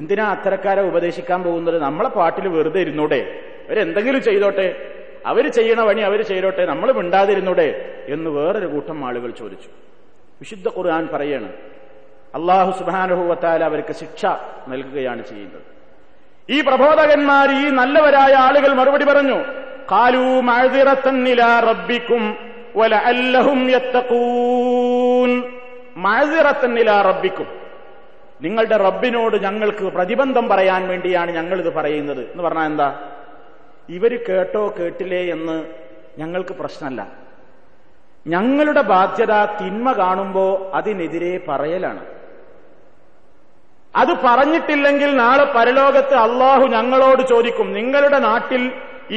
എന്തിനാ അത്തരക്കാരെ ഉപദേശിക്കാൻ പോകുന്നത്? നമ്മളെ പാട്ടിൽ വെറുതെ ഇരുന്നൂടെ, അവരെന്തെങ്കിലും ചെയ്തോട്ടെ, അവർ ചെയ്യണ പണി അവർ ചെയ്തോട്ടെ, നമ്മൾ മിണ്ടാതിരുന്നൂടെ എന്ന് വേറൊരു കൂട്ടം ആളുകൾ ചോദിച്ചു. വിശുദ്ധ ഖുർആൻ പറയാണ്, അല്ലാഹു സുബ്ഹാനഹു വ തആല അവർക്ക് ശിക്ഷ നൽകുകയാണ് ചെയ്യുന്നത്. ഈ പ്രബോധകന്മാർ, ഈ നല്ലവരായ ആളുകൾ മറുപടി പറഞ്ഞു, ഖാലൂ മഅ്സിറതൻ ഇലാ റബ്ബികും വലഅല്ലഹും യത്തഖൂൻ. മഅസിറത്തൻ ഇലാ റബ്ബിക്കും, നിങ്ങളുടെ റബ്ബിനോട് ഞങ്ങൾക്ക് പ്രതിബന്ധം പറയാൻ വേണ്ടിയാണ് ഞങ്ങളിത് പറയുന്നത് എന്ന് പറഞ്ഞാൽ എന്താ, ഇവർ കേട്ടോ കേട്ടില്ലേ എന്ന് ഞങ്ങൾക്ക് പ്രശ്നമല്ല, ഞങ്ങളുടെ ബാധ്യത തിന്മ കാണുമ്പോ അതിനെതിരെ പറയലാണ്. അത് പറഞ്ഞിട്ടില്ലെങ്കിൽ നാളെ പരലോകത്ത് അള്ളാഹു ഞങ്ങളോട് ചോദിക്കും, നിങ്ങളുടെ നാട്ടിൽ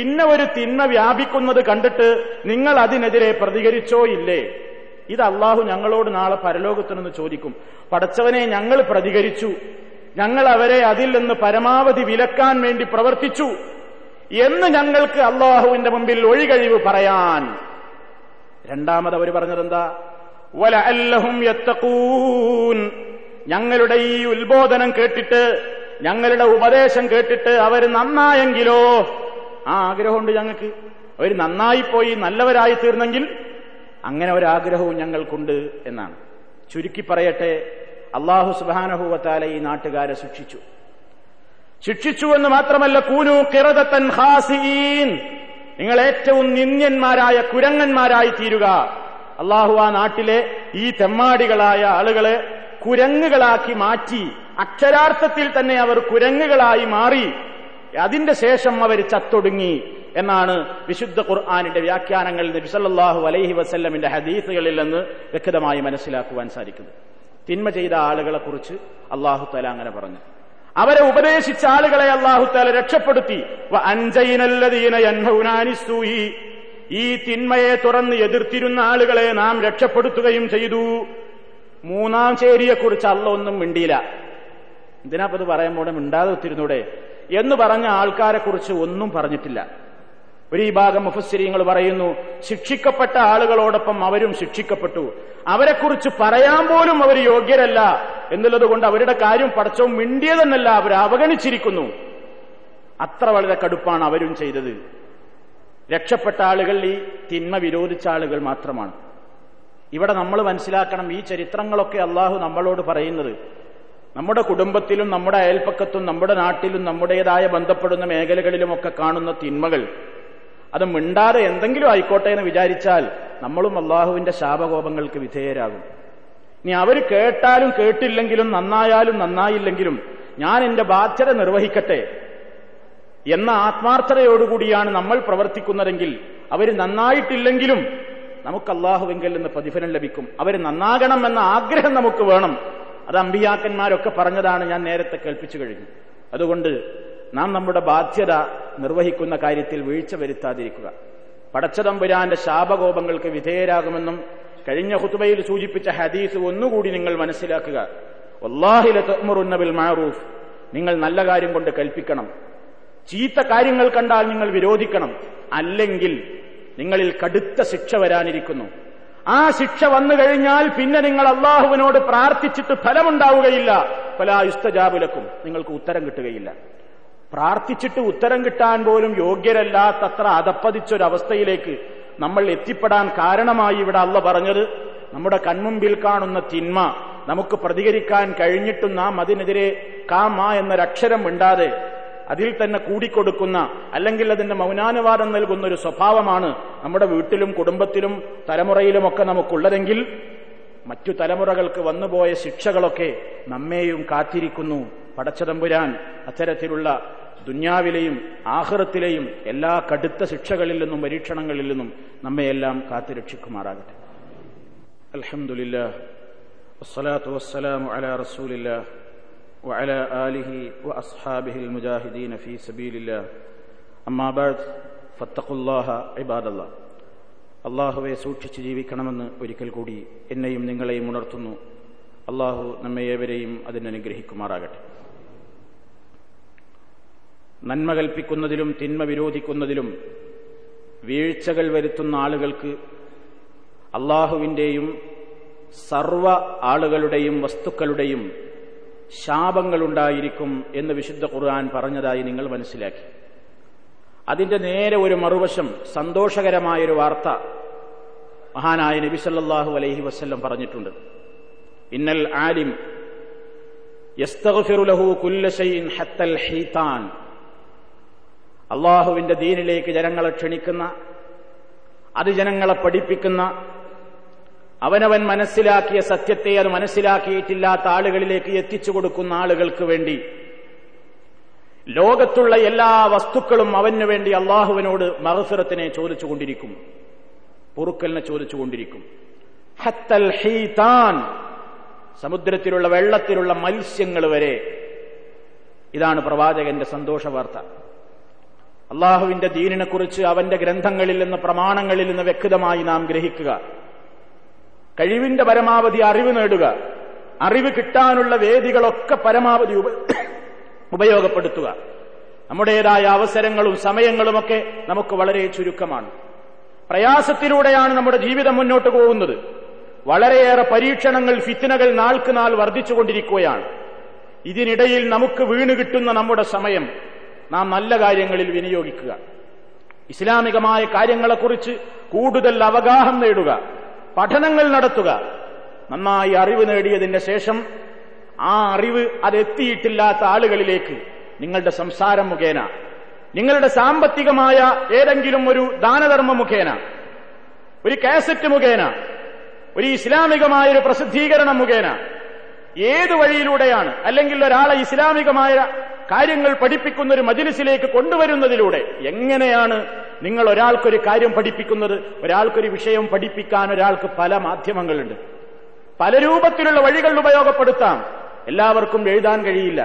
ഇന്ന ഒരു തിന്മ വ്യാപിക്കുന്നത് കണ്ടിട്ട് നിങ്ങൾ അതിനെതിരെ പ്രതികരിച്ചോ ഇല്ലേ. ഇത് അള്ളാഹു ഞങ്ങളോട് നാളെ പരലോകത്തുനിന്ന് ചോദിക്കും. പടച്ചവനെ, ഞങ്ങൾ പ്രതികരിച്ചു, ഞങ്ങൾ അവരെ അതിൽ നിന്ന് പരമാവധി വിലക്കാൻ വേണ്ടി പ്രവർത്തിച്ചു എന്ന് ഞങ്ങൾക്ക് അള്ളാഹുവിന്റെ മുമ്പിൽ ഒഴികഴിവ് പറയാൻ. രണ്ടാമത് അവർ പറഞ്ഞതെന്താ, വലഅല്ലഹും യത്തഖൂൻ. ഞങ്ങളുടെ ഈ ഉത്ബോധനം കേട്ടിട്ട്, ഞങ്ങളുടെ ഉപദേശം കേട്ടിട്ട് അവർ നന്നായെങ്കിലോ, ആ ആഗ്രഹമുണ്ട് ഞങ്ങൾക്ക്, അവർ നന്നായിപ്പോയി നല്ലവരായി തീർന്നെങ്കിൽ, അങ്ങനെ ഒരാഗ്രഹവും ഞങ്ങൾക്കുണ്ട് എന്നാണ്. ചുരുക്കി പറയട്ടെ, അല്ലാഹു സുബ്ഹാനഹു വതആല ഈ നാട്ടുകാരെ ശിക്ഷിച്ചു. ശിക്ഷിച്ചു എന്ന് മാത്രമല്ല, കൂനൂ ഖിറദതൻ ഖാസിഈൻ, നിങ്ങൾ ഏറ്റവും നിന്ദ്യന്മാരായ കുരങ്ങന്മാരായി തീരുക. അല്ലാഹു ആ നാട്ടിലെ ഈ തെമ്മാടികളായ ആളുകളെ കുരങ്ങുകളാക്കി മാറ്റി, അക്ഷരാർത്ഥത്തിൽ തന്നെ അവർ കുരങ്ങുകളായി മാറി. അതിന്റെ ശേഷം അവർ ചത്തൊടുങ്ങി എന്നാണ് വിശുദ്ധ ഖുർആനിന്റെ വ്യാഖ്യാനങ്ങളിൽ, നബി സല്ലല്ലാഹു അലൈഹി വസല്ലമിന്റെ ഹദീസുകളിൽ നിന്ന് വ്യക്തമായി മനസ്സിലാക്കുവാൻ സാധിക്കുന്നത്. തിന്മ ചെയ്ത ആളുകളെ കുറിച്ച് അല്ലാഹു തആല അങ്ങനെ പറഞ്ഞു. അവരെ ഉപദേശിച്ച ആളുകളെ അല്ലാഹു തആല രക്ഷപ്പെടുത്തി. വഅൻജൈനല്ലദീന യൻഹൂന അനിസ്സൂഇ, ഈ തിന്മയെ തുറന്ന് എതിർത്തിരുന്ന ആളുകളെ നാം രക്ഷപ്പെടുത്തുകയും ചെയ്തു. മൂന്നാം ചേരിയെക്കുറിച്ച് അള്ള ഒന്നും മിണ്ടിയില്ല. ഇതിനാപ്പത് പറയുമ്പോൾ മിണ്ടാതെ ഒത്തിരുന്നൂടെ എന്ന് പറഞ്ഞ ആൾക്കാരെ കുറിച്ച് ഒന്നും പറഞ്ഞിട്ടില്ല. ഒരു ഭാഗം മുഫസ്സിരീങ്ങൾ പറയുന്നു, ശിക്ഷിക്കപ്പെട്ട ആളുകളോടൊപ്പം അവരും ശിക്ഷിക്കപ്പെട്ടു, അവരെക്കുറിച്ച് പറയാൻ പോലും അവർ യോഗ്യരല്ല എന്നുള്ളതുകൊണ്ട് അവരുടെ കാര്യം പടച്ചോൻ മിണ്ടിയതെന്നല്ല, അവർ അവഗണിച്ചിരിക്കുന്നു. അത്ര വളരെ കടുപ്പാണ് അവരും ചെയ്തത്. രക്ഷപ്പെട്ട ആളുകൾ ഈ തിന്മ വിരോധിച്ച ആളുകൾ മാത്രമാണ്. ഇവിടെ നമ്മൾ മനസ്സിലാക്കണം, ഈ ചരിത്രങ്ങളൊക്കെ അള്ളാഹു നമ്മളോട് പറയുന്നത് നമ്മുടെ കുടുംബത്തിലും നമ്മുടെ അയൽപ്പക്കത്തും നമ്മുടെ നാട്ടിലും നമ്മുടേതായ ബന്ധപ്പെടുന്ന മേഖലകളിലുമൊക്കെ കാണുന്ന തിന്മകൾ, അത് മിണ്ടാതെ എന്തെങ്കിലും ആയിക്കോട്ടെ എന്ന് വിചാരിച്ചാൽ നമ്മളും അള്ളാഹുവിന്റെ ശാപകോപങ്ങൾക്ക് വിധേയരാകും. ഇനി അവർ കേട്ടാലും കേട്ടില്ലെങ്കിലും, നന്നായാലും നന്നായില്ലെങ്കിലും, ഞാൻ എന്റെ ബാധ്യത നിർവഹിക്കട്ടെ എന്ന ആത്മാർത്ഥതയോടുകൂടിയാണ് നമ്മൾ പ്രവർത്തിക്കുന്നതെങ്കിൽ, അവർ നന്നായിട്ടില്ലെങ്കിലും നമുക്ക് അള്ളാഹുവിങ്കിൽ നിന്ന് പ്രതിഫലം ലഭിക്കും. അവർ നന്നാകണം എന്ന ആഗ്രഹം നമുക്ക് വേണം. അത് അമ്പിയാക്കന്മാരൊക്കെ പറഞ്ഞതാണ്, ഞാൻ നേരത്തെ കേൾപ്പിച്ചു കഴിഞ്ഞു. അതുകൊണ്ട് നാം നമ്മുടെ ബാധ്യത നിർവഹിക്കുന്ന കാര്യത്തിൽ വീഴ്ച വരുത്താതിരിക്കുക. പടച്ചതമ്പുരാന്റെ ശാപകോപങ്ങൾക്ക് വിധേയരാകുമെന്നും കഴിഞ്ഞ ഖുതുബയിൽ സൂചിപ്പിച്ച ഹദീസ് ഒന്നുകൂടി നിങ്ങൾ മനസ്സിലാക്കുക. വല്ലാഹി ലതഅ്മുറുന്ന ബിൽ മഅറൂഫ്, നിങ്ങൾ നല്ല കാര്യം കൊണ്ട് കൽപ്പിക്കണം. ചീത്ത കാര്യങ്ങൾ കണ്ടാൽ നിങ്ങൾ വിരോധിക്കണം, അല്ലെങ്കിൽ നിങ്ങളിൽ കടുത്ത ശിക്ഷ വരാനിരിക്കുന്നു. ആ ശിക്ഷ വന്നു കഴിഞ്ഞാൽ പിന്നെ നിങ്ങൾ അള്ളാഹുവിനോട് പ്രാർത്ഥിച്ചിട്ട് ഫലമുണ്ടാവുകയില്ല. ഫലാ യുസ്തജാബു ലക്കും, നിങ്ങൾക്ക് ഉത്തരം കിട്ടുകയില്ല. പ്രാർത്ഥിച്ചിട്ട് ഉത്തരം കിട്ടാൻ പോലും യോഗ്യരല്ലാത്തത്ര അതപ്പതിച്ചൊരവസ്ഥയിലേക്ക് നമ്മൾ എത്തിപ്പെടാൻ കാരണമായി ഇവിടെ അള്ള പറഞ്ഞത്, നമ്മുടെ കൺമുമ്പിൽ കാണുന്ന തിന്മ നമുക്ക് പ്രതികരിക്കാൻ കഴിഞ്ഞിട്ടും നാം അതിനെതിരെ കാമ എന്നൊരക്ഷരം മിണ്ടാതെ അതിൽ തന്നെ കൂടിക്കൊടുക്കുന്ന, അല്ലെങ്കിൽ അതിന്റെ മൗനാനുവാദം നൽകുന്ന ഒരു സ്വഭാവമാണ് നമ്മുടെ വീട്ടിലും കുടുംബത്തിലും തലമുറയിലുമൊക്കെ നമുക്കുള്ളതെങ്കിൽ, മറ്റു തലമുറകൾക്ക് വന്നുപോയ ശിക്ഷകളൊക്കെ നമ്മെയും കാത്തിരിക്കുന്നു. പടച്ചതമ്പുരാൻ അത്തരത്തിലുള്ള ദുന്യാവിലെയും ആഖിറത്തിലെയും എല്ലാ കടുത്ത ശിക്ഷകളിൽ നിന്നും പരീക്ഷണങ്ങളിൽ നിന്നും നമ്മയെല്ലാം കാത്തുരക്ഷിക്കുമാറാകട്ടെ. അൽഹംദുലില്ലാഹ്, വസ്സലാത്തു വസ്സലാമു അലാ റസൂലില്ലാഹ് വഅലാ ആലിഹി വഅസ്ഹാബിഹിൽ മുജാഹിദീന ഫീ സബീലില്ലാഹ്. അമ്മാ ബഅദ്, ഫത്തഖുല്ലാഹ ഇബാദല്ലാഹ്. അള്ളാഹുവെ സൂക്ഷിച്ച് ജീവിക്കണമെന്ന് ഒരിക്കൽ കൂടി എന്നെയും നിങ്ങളെയും ഉണർത്തുന്നു. അള്ളാഹു നമ്മയേവരെയും അതിനനുഗ്രഹിക്കുമാറാകട്ടെ. നന്മ കൽപ്പിക്കുന്നതിലും തിന്മ വിരോധിക്കുന്നതിലും വീഴ്ചകൾ വരുത്തുന്ന ആളുകൾക്ക് അള്ളാഹുവിൻ്റെയും സർവ ആളുകളുടെയും വസ്തുക്കളുടെയും ശാപങ്ങളുണ്ടായിരിക്കും എന്ന് വിശുദ്ധ ഖുർആൻ പറഞ്ഞതായി നിങ്ങൾ മനസ്സിലാക്കി. അതിൻ്റെ നേരെ ഒരു മറുവശം സന്തോഷകരമായൊരു വാർത്ത മഹാനായ നബി സല്ലല്ലാഹു അലൈഹി വസല്ലം പറഞ്ഞിട്ടുണ്ട്. ഇന്നൽ ആലിം യസ്തഗ്ഫിറു ലഹു കുല്ല ശൈഇൻ ഹത്തൽ ഹീതാൻ. അള്ളാഹുവിന്റെ ദീനിലേക്ക് ജനങ്ങളെ ക്ഷണിക്കുന്ന, അത് ജനങ്ങളെ പഠിപ്പിക്കുന്ന, അവനവൻ മനസ്സിലാക്കിയ സത്യത്തെ അത് മനസ്സിലാക്കിയിട്ടില്ലാത്ത ആളുകളിലേക്ക് എത്തിച്ചു കൊടുക്കുന്ന ആളുകൾക്ക് വേണ്ടി ലോകത്തുള്ള എല്ലാ വസ്തുക്കളും അവനു വേണ്ടി അള്ളാഹുവിനോട് മഗ്ഫിറത്തിനെ ചോദിച്ചുകൊണ്ടിരിക്കും, പൊറുക്കലിനെ ചോദിച്ചുകൊണ്ടിരിക്കും. ഹത്തൽ ഹീതാൻ, സമുദ്രത്തിലുള്ള വെള്ളത്തിലുള്ള മത്സ്യങ്ങൾ വരെ. ഇതാണ് പ്രവാചകന്റെ സന്തോഷ വാർത്ത. അള്ളാഹുവിന്റെ ദീനിനെക്കുറിച്ച് അവന്റെ ഗ്രന്ഥങ്ങളിൽ നിന്ന്, പ്രമാണങ്ങളിൽ നിന്ന് വ്യക്തമായി നാം ഗ്രഹിക്കുക, കഴിവിന്റെ പരമാവധി അറിവ് നേടുക, അറിവ് കിട്ടാനുള്ള വേദികളൊക്കെ പരമാവധി ഉപയോഗപ്പെടുത്തുക. നമ്മുടേതായ അവസരങ്ങളും സമയങ്ങളുമൊക്കെ നമുക്ക് വളരെ ചുരുക്കമാണ്. പ്രയാസത്തിലൂടെയാണ് നമ്മുടെ ജീവിതം മുന്നോട്ട് പോകുന്നത്. വളരെയേറെ പരീക്ഷണങ്ങൾ, ഫിത്നകൾ നാൾക്കുനാൾ വർദ്ധിച്ചുകൊണ്ടിരിക്കുകയാണ്. ഇതിനിടയിൽ നമുക്ക് വീണുകിട്ടുന്ന നമ്മുടെ സമയം നാം നല്ല കാര്യങ്ങളിൽ വിനിയോഗിക്കുക, ഇസ്ലാമികമായ കാര്യങ്ങളെക്കുറിച്ച് കൂടുതൽ അവഗാഹം നേടുക, പഠനങ്ങൾ നടത്തുക. നന്നായി അറിവ് നേടിയതിന്റെ ശേഷം ആ അറിവ് അതെത്തിയിട്ടില്ലാത്ത ആളുകളിലേക്ക് നിങ്ങളുടെ സംസാരം മുഖേന, നിങ്ങളുടെ സാമ്പത്തികമായ ഏതെങ്കിലും ഒരു ദാനധർമ്മം മുഖേന, ഒരു കാസറ്റ് മുഖേന, ഒരു ഇസ്ലാമികമായ ഒരു പ്രസിദ്ധീകരണം മുഖേന, ഏത് വഴിയിലൂടെയാണ്, അല്ലെങ്കിൽ ഒരാളെ ഇസ്ലാമികമായ കാര്യങ്ങൾ പഠിപ്പിക്കുന്ന ഒരു മജ്‌ലിസിലേക്ക് കൊണ്ടുവരുന്നതിലൂടെ, എങ്ങനെയാണ് നിങ്ങൾ ഒരാൾക്കൊരു കാര്യം പഠിപ്പിക്കുന്നത്? ഒരാൾക്കൊരു വിഷയം പഠിപ്പിക്കാൻ ഒരാൾക്ക് പല മാധ്യമങ്ങളുണ്ട്, പല രൂപത്തിലുള്ള വഴികൾ ഉപയോഗപ്പെടുത്താം. എല്ലാവർക്കും എഴുതാൻ കഴിയില്ല,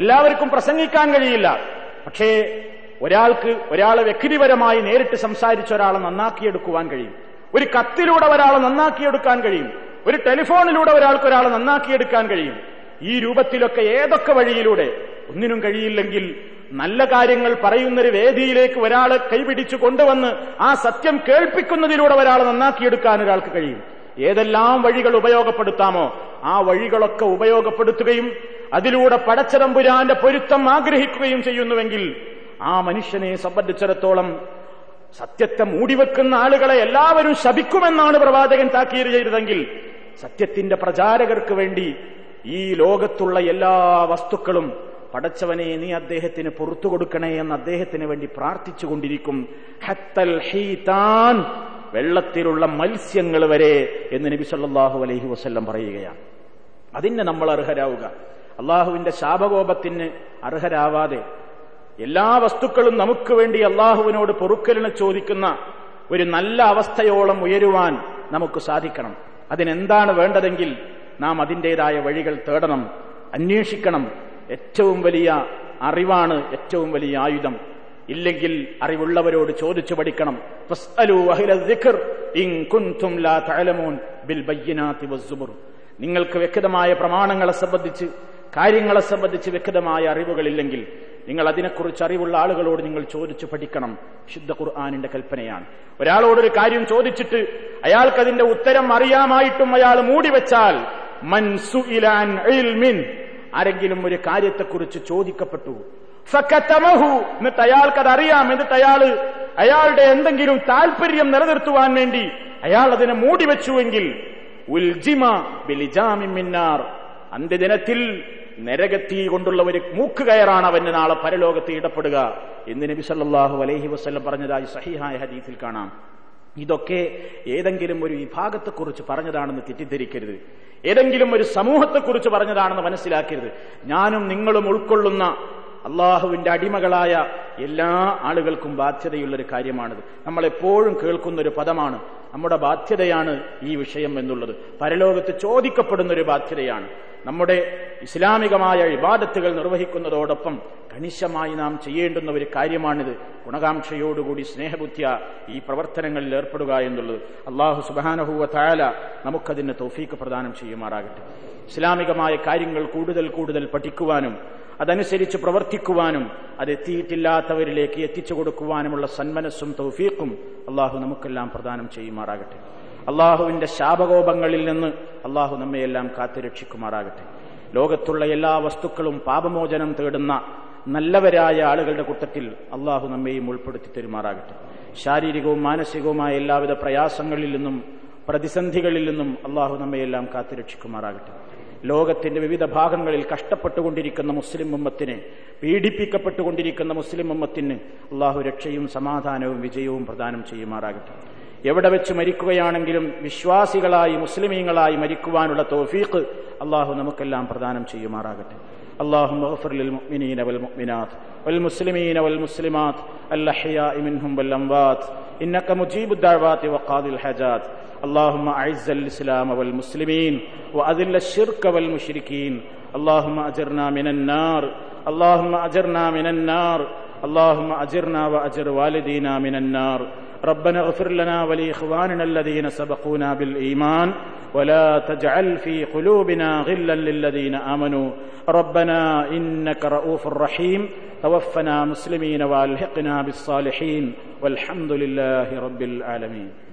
എല്ലാവർക്കും പ്രസംഗിക്കാൻ കഴിയില്ല. പക്ഷേ ഒരാൾക്ക് ഒരാളെ വ്യക്തിപരമായി നേരിട്ട് സംസാരിച്ച ഒരാളെ നന്നാക്കിയെടുക്കുവാൻ കഴിയും, ഒരു കത്തിലൂടെ ഒരാളെ നന്നാക്കിയെടുക്കാൻ കഴിയും, ഒരു ടെലിഫോണിലൂടെ ഒരാൾക്ക് ഒരാളെ നന്നാക്കിയെടുക്കാൻ കഴിയും. ഈ രൂപത്തിലൊക്കെ ഏതൊക്കെ വഴിയിലൂടെ, ഒന്നിനും കഴിയില്ലെങ്കിൽ നല്ല കാര്യങ്ങൾ പറയുന്നൊരു വേദിയിലേക്ക് ഒരാളെ കൈപിടിച്ചു കൊണ്ടുവന്ന് ആ സത്യം കേൾപ്പിക്കുന്നതിലൂടെ ഒരാളെ നന്നാക്കിയെടുക്കാൻ ഒരാൾക്ക് കഴിയും. ഏതെല്ലാം വഴികൾ ഉപയോഗപ്പെടുത്താമോ ആ വഴികളൊക്കെ ഉപയോഗപ്പെടുത്തുകയും അതിലൂടെ പടച്ചതമ്പുരാന്റെ പൊരുത്തം ആഗ്രഹിക്കുകയും ചെയ്യുന്നുവെങ്കിൽ ആ മനുഷ്യനെ സംബന്ധിച്ചിടത്തോളം സത്യത്തെ മൂടിവെക്കുന്ന ആളുകളെ എല്ലാവരും ശപിക്കുമെന്നാണ് പ്രവാചകൻ താക്കീത് ചെയ്തതെങ്കിൽ, സത്യത്തിന്റെ പ്രചാരകർക്ക് വേണ്ടി ഈ ലോകത്തുള്ള എല്ലാ വസ്തുക്കളും പടച്ചവനെ നീ അദ്ദേഹത്തിന് പുറത്തു കൊടുക്കണേ എന്ന് അദ്ദേഹത്തിന് വേണ്ടി പ്രാർത്ഥിച്ചുകൊണ്ടിരിക്കും. ഹത്തൽ ഹീതാൻ, വെള്ളത്തിലുള്ള മത്സ്യങ്ങൾ വരെ എന്ന് നബി സല്ലല്ലാഹു അലൈഹി വസല്ലം പറയുകയാണ്. അതിന് നമ്മൾ അർഹരാവുക, അള്ളാഹുവിന്റെ ശാപകോപത്തിന് അർഹരാവാതെ. എല്ലാ വസ്തുക്കളും നമുക്ക് വേണ്ടി അള്ളാഹുവിനോട് പൊറുക്കലിന് ചോദിക്കുന്ന ഒരു നല്ല അവസ്ഥയോളം ഉയരുവാൻ നമുക്ക് സാധിക്കണം. അതിനെന്താണ് വേണ്ടതെങ്കിൽ നാം അതിൻ്റെതായ വഴികൾ തേടണം, അന്വേഷിക്കണം. ഏറ്റവും വലിയ അറിവാണ് ഏറ്റവും വലിയ ആയുധം. ഇല്ലെങ്കിൽ അറിവുള്ളവരോട് ചോദിച്ചു പഠിക്കണം. ഫസ്അലൂ അഹ്ല ദിക്ർ ഇൻ കുൻതും ലാ തഅലമൂൻ ബിൽ ബയ്യിനാതി വസ്സുബുർ. നിങ്ങൾക്ക് വ്യക്തമായ പ്രമാണങ്ങളെ സംബന്ധിച്ച്, കാര്യങ്ങളെ സംബന്ധിച്ച് വ്യക്തമായ അറിവുകളില്ലെങ്കിൽ നിങ്ങൾ അതിനെക്കുറിച്ച് അറിവുള്ള ആളുകളോട് നിങ്ങൾ ചോദിച്ചു പഠിക്കണം. വിശുദ്ധ ഖുർആനിന്റെ കൽപ്പനയാണ്. ഒരാളോടൊരു കാര്യം ചോദിച്ചിട്ട് അയാൾക്കതിന്റെ ഉത്തരം അറിയാമായിട്ടും അയാൾ മൂടിവെച്ചാൽ, മൻ സുഇല അൻ ഇൽമിൻ, ആരെങ്കിലും ഒരു കാര്യത്തെക്കുറിച്ച് ചോദിക്കപ്പെട്ടു, ഫകതമഹു, എന്നിട്ട് അയാൾക്കത് അറിയാം, എന്നിട്ട് അയാളുടെ എന്തെങ്കിലും താല്പര്യം നിലനിർത്തുവാൻ വേണ്ടി അയാൾ അതിനെ മൂടിവെച്ചുവെങ്കിൽ, ഉൽജിമ ബിലിജാമിൻ മിന്നാർ, അന്ത്യദിനത്തിൽ നരകത്തീ കൊണ്ടുള്ള ഒരു മൂക്കുകയറാണ് അവന് നാളെ പരലോകത്ത് ഇടപെടുക എന്ന് നബി സല്ലല്ലാഹു അലൈഹി വസല്ലം പറഞ്ഞതായി സഹിഹായ ഹദീസിൽ കാണാം. ഇതൊക്കെ ഏതെങ്കിലും ഒരു വിഭാഗത്തെക്കുറിച്ച് പറഞ്ഞതാണെന്ന് തെറ്റിദ്ധരിക്കരുത്, ഏതെങ്കിലും ഒരു സമൂഹത്തെക്കുറിച്ച് പറഞ്ഞതാണെന്ന് മനസ്സിലാക്കരുത്. ഞാനും നിങ്ങളും ഉൾക്കൊള്ളുന്ന അള്ളാഹുവിന്റെ അടിമകളായ എല്ലാ ആളുകൾക്കും ബാധ്യതയുള്ളൊരു കാര്യമാണിത്. നമ്മളെപ്പോഴും കേൾക്കുന്നൊരു പദമാണ്, നമ്മുടെ ബാധ്യതയാണ് ഈ വിഷയം എന്നുള്ളത്. പരലോകത്ത് ചോദിക്കപ്പെടുന്നൊരു ബാധ്യതയാണ്. നമ്മുടെ ഇസ്ലാമികമായ ഇബാദത്തുകൾ നിർവഹിക്കുന്നതോടൊപ്പം കണിശമായി നാം ചെയ്യേണ്ടുന്ന ഒരു കാര്യമാണിത്. ഗുണകാംക്ഷയോടുകൂടി സ്നേഹബുദ്ധിയ ഈ പ്രവർത്തനങ്ങളിൽ ഏർപ്പെടുക എന്നുള്ളത്. അള്ളാഹു സുബ്ഹാനഹു വ തആല നമുക്കതിന് തൗഫീഖ് പ്രദാനം ചെയ്യുമാറാകട്ടെ. ഇസ്ലാമികമായ കാര്യങ്ങൾ കൂടുതൽ കൂടുതൽ പഠിക്കുവാനും അതനുസരിച്ച് പ്രവർത്തിക്കുവാനും അതെത്തിയിട്ടില്ലാത്തവരിലേക്ക് എത്തിച്ചു കൊടുക്കുവാനുമുള്ള സന്മനസ്സും തൗഫീഖും അള്ളാഹു നമുക്കെല്ലാം പ്രദാനം ചെയ്യുമാറാകട്ടെ. അള്ളാഹുവിന്റെ ശാപകോപങ്ങളിൽ നിന്ന് അള്ളാഹു നമ്മയെല്ലാം കാത്തുരക്ഷിക്കുമാറാകട്ടെ. ലോകത്തുള്ള എല്ലാ വസ്തുക്കളും പാപമോചനം തേടുന്ന നല്ലവരായ ആളുകളുടെ കൂട്ടത്തിൽ അള്ളാഹു നമ്മയും ഉൾപ്പെടുത്തി തരുമാറാകട്ടെ. ശാരീരികവും മാനസികവുമായ എല്ലാവിധ പ്രയാസങ്ങളിൽ നിന്നും പ്രതിസന്ധികളിൽ നിന്നും അള്ളാഹു നമ്മയെല്ലാം കാത്തുരക്ഷിക്കുമാറാകട്ടെ. ലോകത്തിന്റെ വിവിധ ഭാഗങ്ങളിൽ കഷ്ടപ്പെട്ടുകൊണ്ടിരിക്കുന്ന മുസ്ലിം ഉമ്മത്തിനെ, പീഡിപ്പിക്കപ്പെട്ടുകൊണ്ടിരിക്കുന്ന മുസ്ലിം ഉമ്മത്തിന് അള്ളാഹു രക്ഷയും സമാധാനവും വിജയവും പ്രദാനം ചെയ്യുമാറാകട്ടെ. എവിടെ വെച്ച് മരിക്കുകയാണെങ്കിലും വിശ്വാസികളായി മുസ്ലിമീങ്ങളായി മരിക്കുവാനുള്ള തൗഫീഖ് അള്ളാഹു നമുക്കെല്ലാം പ്രദാനം ചെയ്യുമാറാകട്ടെ. اللهم اغفر للمؤمنين والمؤمنات والمسلمين والمسلمات الأحياء منهم والأموات إنك مجيب الدعوات وقاضي الحاجات اللهم أعز الإسلام والمسلمين وأذل الشرك والمشركين اللهم أجرنا من النار اللهم أجرنا من النار اللهم أجرنا وأجر والدينا من النار ربنا اغفر لنا ولإخواننا الذين سبقونا بالإيمان ولا تجعل في قلوبنا غلا للذين آمنوا ربنا إنك رؤوف رحيم توفنا مسلمين وألحقنا بالصالحين والحمد لله رب العالمين.